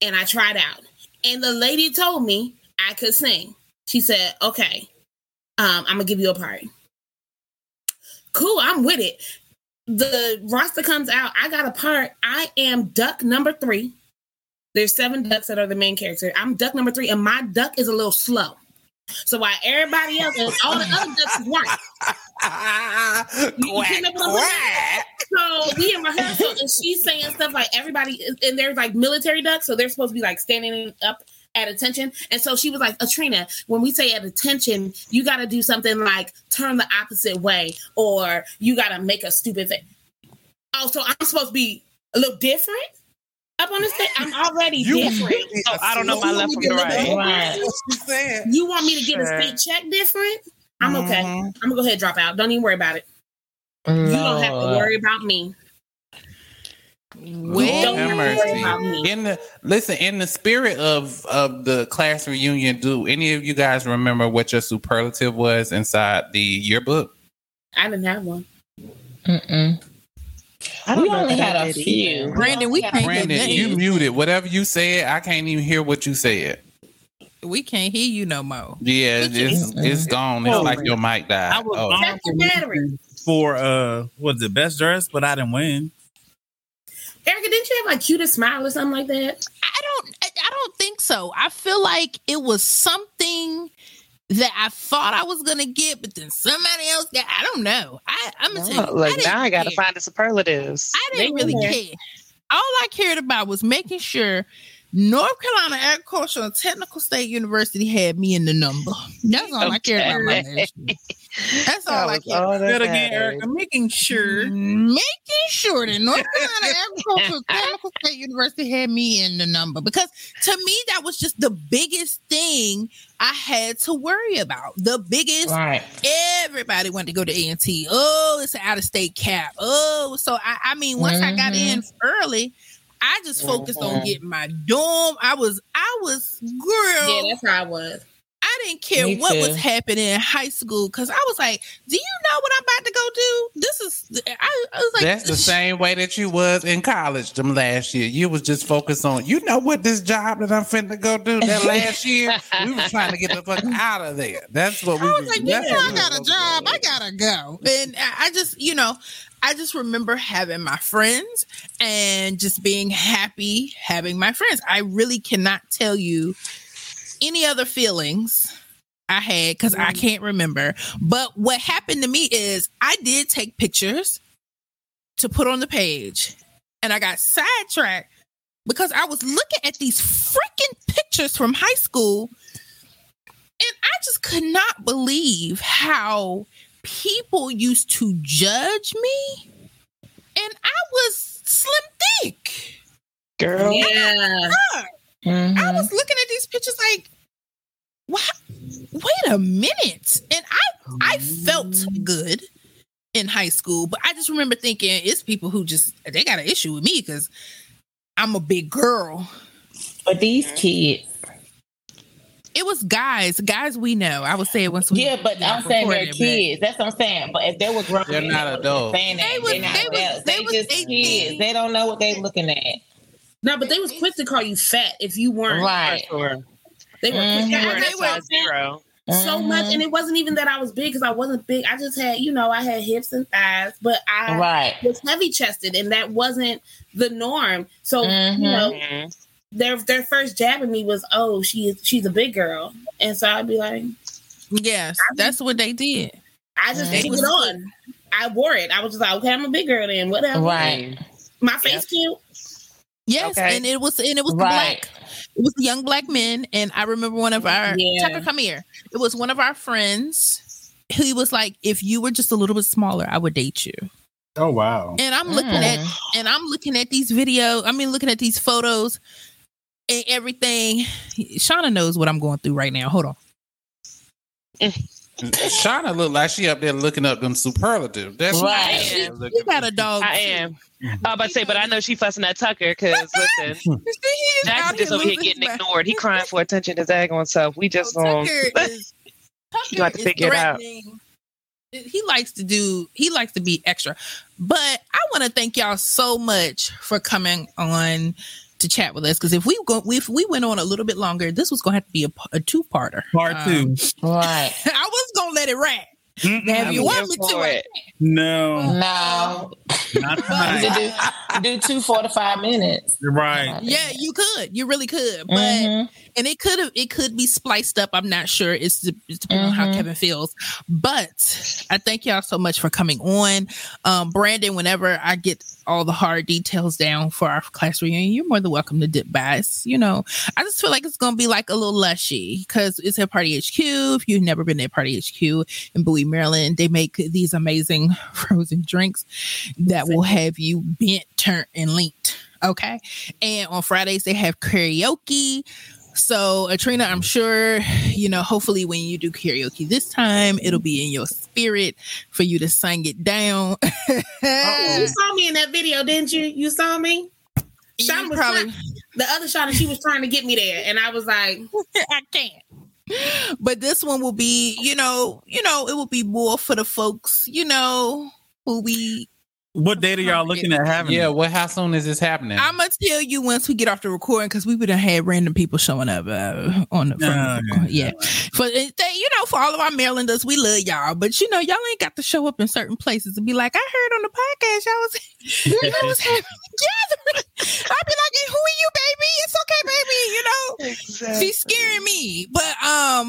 And I tried out. And the lady told me I could sing. She said, okay, um, I'm going to give you a part. Cool, I'm with it. The roster comes out. I got a part. I am duck number three. There's seven ducks that are the main character. I'm duck number three, and my duck is a little slow. So while everybody else and all the other ducks is white. Quack, quack. So we in rehearsal, and she's saying stuff like everybody, and there's like military ducks, so they're supposed to be like standing up at attention. And so she was like, Atrina, when we say at attention, you got to do something like turn the opposite way, or you got to make a stupid thing. Oh, so I'm supposed to be a little different? Up on the stage, I'm already you, different. So I don't know my left from right. right. right. You want me to get sure. a state check different? I'm mm-hmm. okay. I'm gonna go ahead and drop out. Don't even worry about it. No. You don't have to worry about me. Well, don't have to worry about me. In the listen, in the spirit of of the class reunion, do any of you guys remember what your superlative was inside the yearbook? I didn't have one. Mm-mm. I don't we only had a few. Brandon, we can't Brandon, you muted. Whatever you said, I can't even hear what you said. We can't hear you no more. Yeah, it's it's gone. It's like your mic died. I was on oh. for uh, what's the best dress, but I didn't win. Erica, didn't you have like cutest smile or something like that? I don't. I don't think so. I feel like it was something that I thought I was gonna get, but then somebody else got. I don't know. I, I'm gonna tell you, look, I didn't now I gotta care. find the superlatives. I didn't they really care. care. All I cared about was making sure North Carolina Agricultural and Technical State University had me in the number. That's all okay. I cared about. My That's all that I cared all about. That again, Erica, making sure, making sure that North Carolina Agricultural and Technical State University had me in the number, because to me that was just the biggest thing I had to worry about. The biggest. Right. Everybody wanted to go to A and T. Oh, it's an out-of-state cap. Oh, so I, I mean, once mm-hmm. I got in early, I just focused mm-hmm. on getting my dorm. I was, I was, girl. Yeah, that's how I was. I didn't care Me what too. was happening in high school, because I was like, do you know what I'm about to go do? This is, I, I was like. That's the same way that you was in college them last year. You was just focused on, you know what this job that I'm finna go do that last year? We was trying to get the fuck out of there. That's what we I was, was like, you know, I got a job. I gotta go. And I just, you know, I just remember having my friends and just being happy having my friends. I really cannot tell you any other feelings I had, because I can't remember. But what happened to me is I did take pictures to put on the page, and I got sidetracked because I was looking at these freaking pictures from high school, and I just could not believe how people used to judge me, and I was slim thick. Girl. Yeah. Mm-hmm. I was looking at these pictures like, what? Wait a minute. And I I felt good in high school, but I just remember thinking it's people who just, they got an issue with me because I'm a big girl. But these kids. It was guys. Guys we know. I would say it once we Yeah, but I'm saying they're kids. That's what I'm saying. But if they were grown, they're not adults. They were not They just kids. They don't know what they're looking at. No, but they was quick to call you fat if you weren't. Right. Sure. They were quick. Mm-hmm. They were so mm-hmm. much. And it wasn't even that I was big, because I wasn't big. I just had, you know, I had hips and thighs, but I right. was heavy chested, and that wasn't the norm. So, mm-hmm. you know, their their first jab at me was, oh, she is, she's a big girl. And so I'd be like. Yes, I mean, that's what they did. I just mm-hmm. took it on. I wore it. I was just like, okay, I'm a big girl then, whatever. Right. my face yep. cute. Yes, okay. and it was and it was right. black. It was young black men, and I remember one of our yeah. Tucker, come here. It was one of our friends who was like, "If you were just a little bit smaller, I would date you." Oh wow! And I'm looking mm. at and I'm looking at these videos. I mean, looking at these photos and everything. Shauna knows what I'm going through right now. Hold on. Shauna look like she up there looking up them superlatives. That's right. She, you got a dog. I am. I'm about to say, but I know she fussing at Tucker because listen, Jackson just over here getting back. ignored. He crying for attention to daggone self. We just so um, is, you got to figure it out. He likes to do. He likes to be extra. But I want to thank y'all so much for coming on to chat with us, because if we go, if we went on a little bit longer, this was going to have to be a, a two-parter. Part um, two. Right. I was going to let it ride. Mm-hmm. If you want me to, it. no, no, not tonight. do, do two four to five minutes, right? Yeah, you could, you really could, but mm-hmm. and it could have, it could be spliced up. I'm not sure. It's, it's depending mm-hmm. on how Kevin feels. But I thank y'all so much for coming on, um, Brandon. Whenever I get all the hard details down for our class reunion, you're more than welcome to dip by us. You know, I just feel like it's gonna be like a little lushy because it's at Party H Q. If you've never been at Party H Q in Bowie, Maryland, they make these amazing frozen drinks that will have you bent, turned, and linked. Okay. And on Fridays, they have karaoke. So, Atrina, I'm sure, you know, hopefully when you do karaoke this time, it'll be in your spirit for you to sing it down. You saw me in that video, didn't you? You saw me? Shauna was probably... trying, the other Shauna, she was trying to get me there. And I was like, I can't. But this one will be, you know, you know, it will be more for the folks, you know, who we. What date are y'all looking at having? Yeah, what? How soon is this happening? I'm gonna tell you once we get off the recording because we would have had random people showing up uh, on the. Uh, the yeah, for they, you know, for all of our Marylanders, we love y'all, but you know, y'all ain't got to show up in certain places and be like, I heard on the podcast y'all was, y'all was having a gathering. I'd be like, who are you, baby? It's okay, baby. You know, exactly. She's scaring me, but um.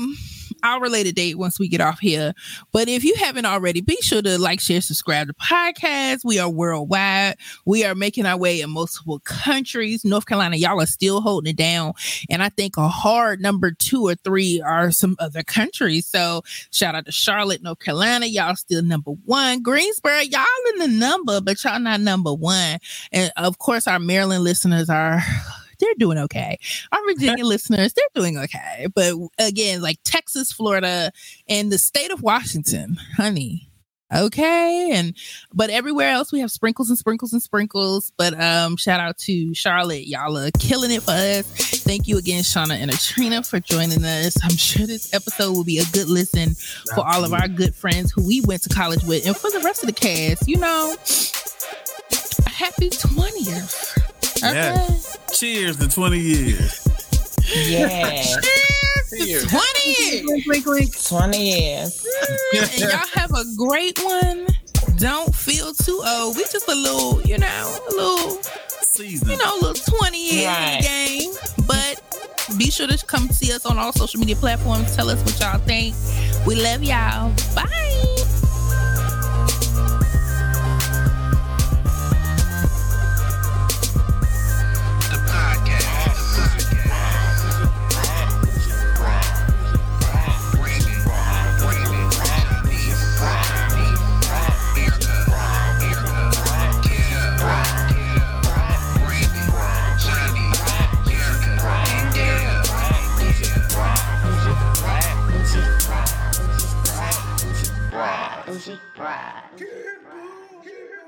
I'll relate a date once we get off here. But if you haven't already, be sure to like, share, subscribe to the podcast. We are worldwide. We are making our way in multiple countries. North Carolina, y'all are still holding it down. And I think a hard number two or three are some other countries. So shout out to Charlotte, North Carolina. Y'all still number one. Greensboro, y'all in the number, but y'all not number one. And of course, our Maryland listeners are... they're doing okay. Our Virginia listeners, they're doing okay. But again, like Texas, Florida, and the state of Washington, honey. Okay. And but everywhere else we have sprinkles and sprinkles and sprinkles. But um, shout out to Charlotte. Y'all are killing it for us. Thank you again, Shauna and Atrina, for joining us. I'm sure this episode will be a good listen for all of our good friends who we went to college with and for the rest of the cast. You know, happy twentieth. Okay. Yeah. Cheers to twenty years. Yeah. Cheers to twenty years. twenty years. And y'all have a great one. Don't feel too old. We just a little, you know, a little season. You know, a little twenty years right. game. But be sure to come see us on all social media platforms. Tell us what y'all think. We love y'all. Bye. Music, right.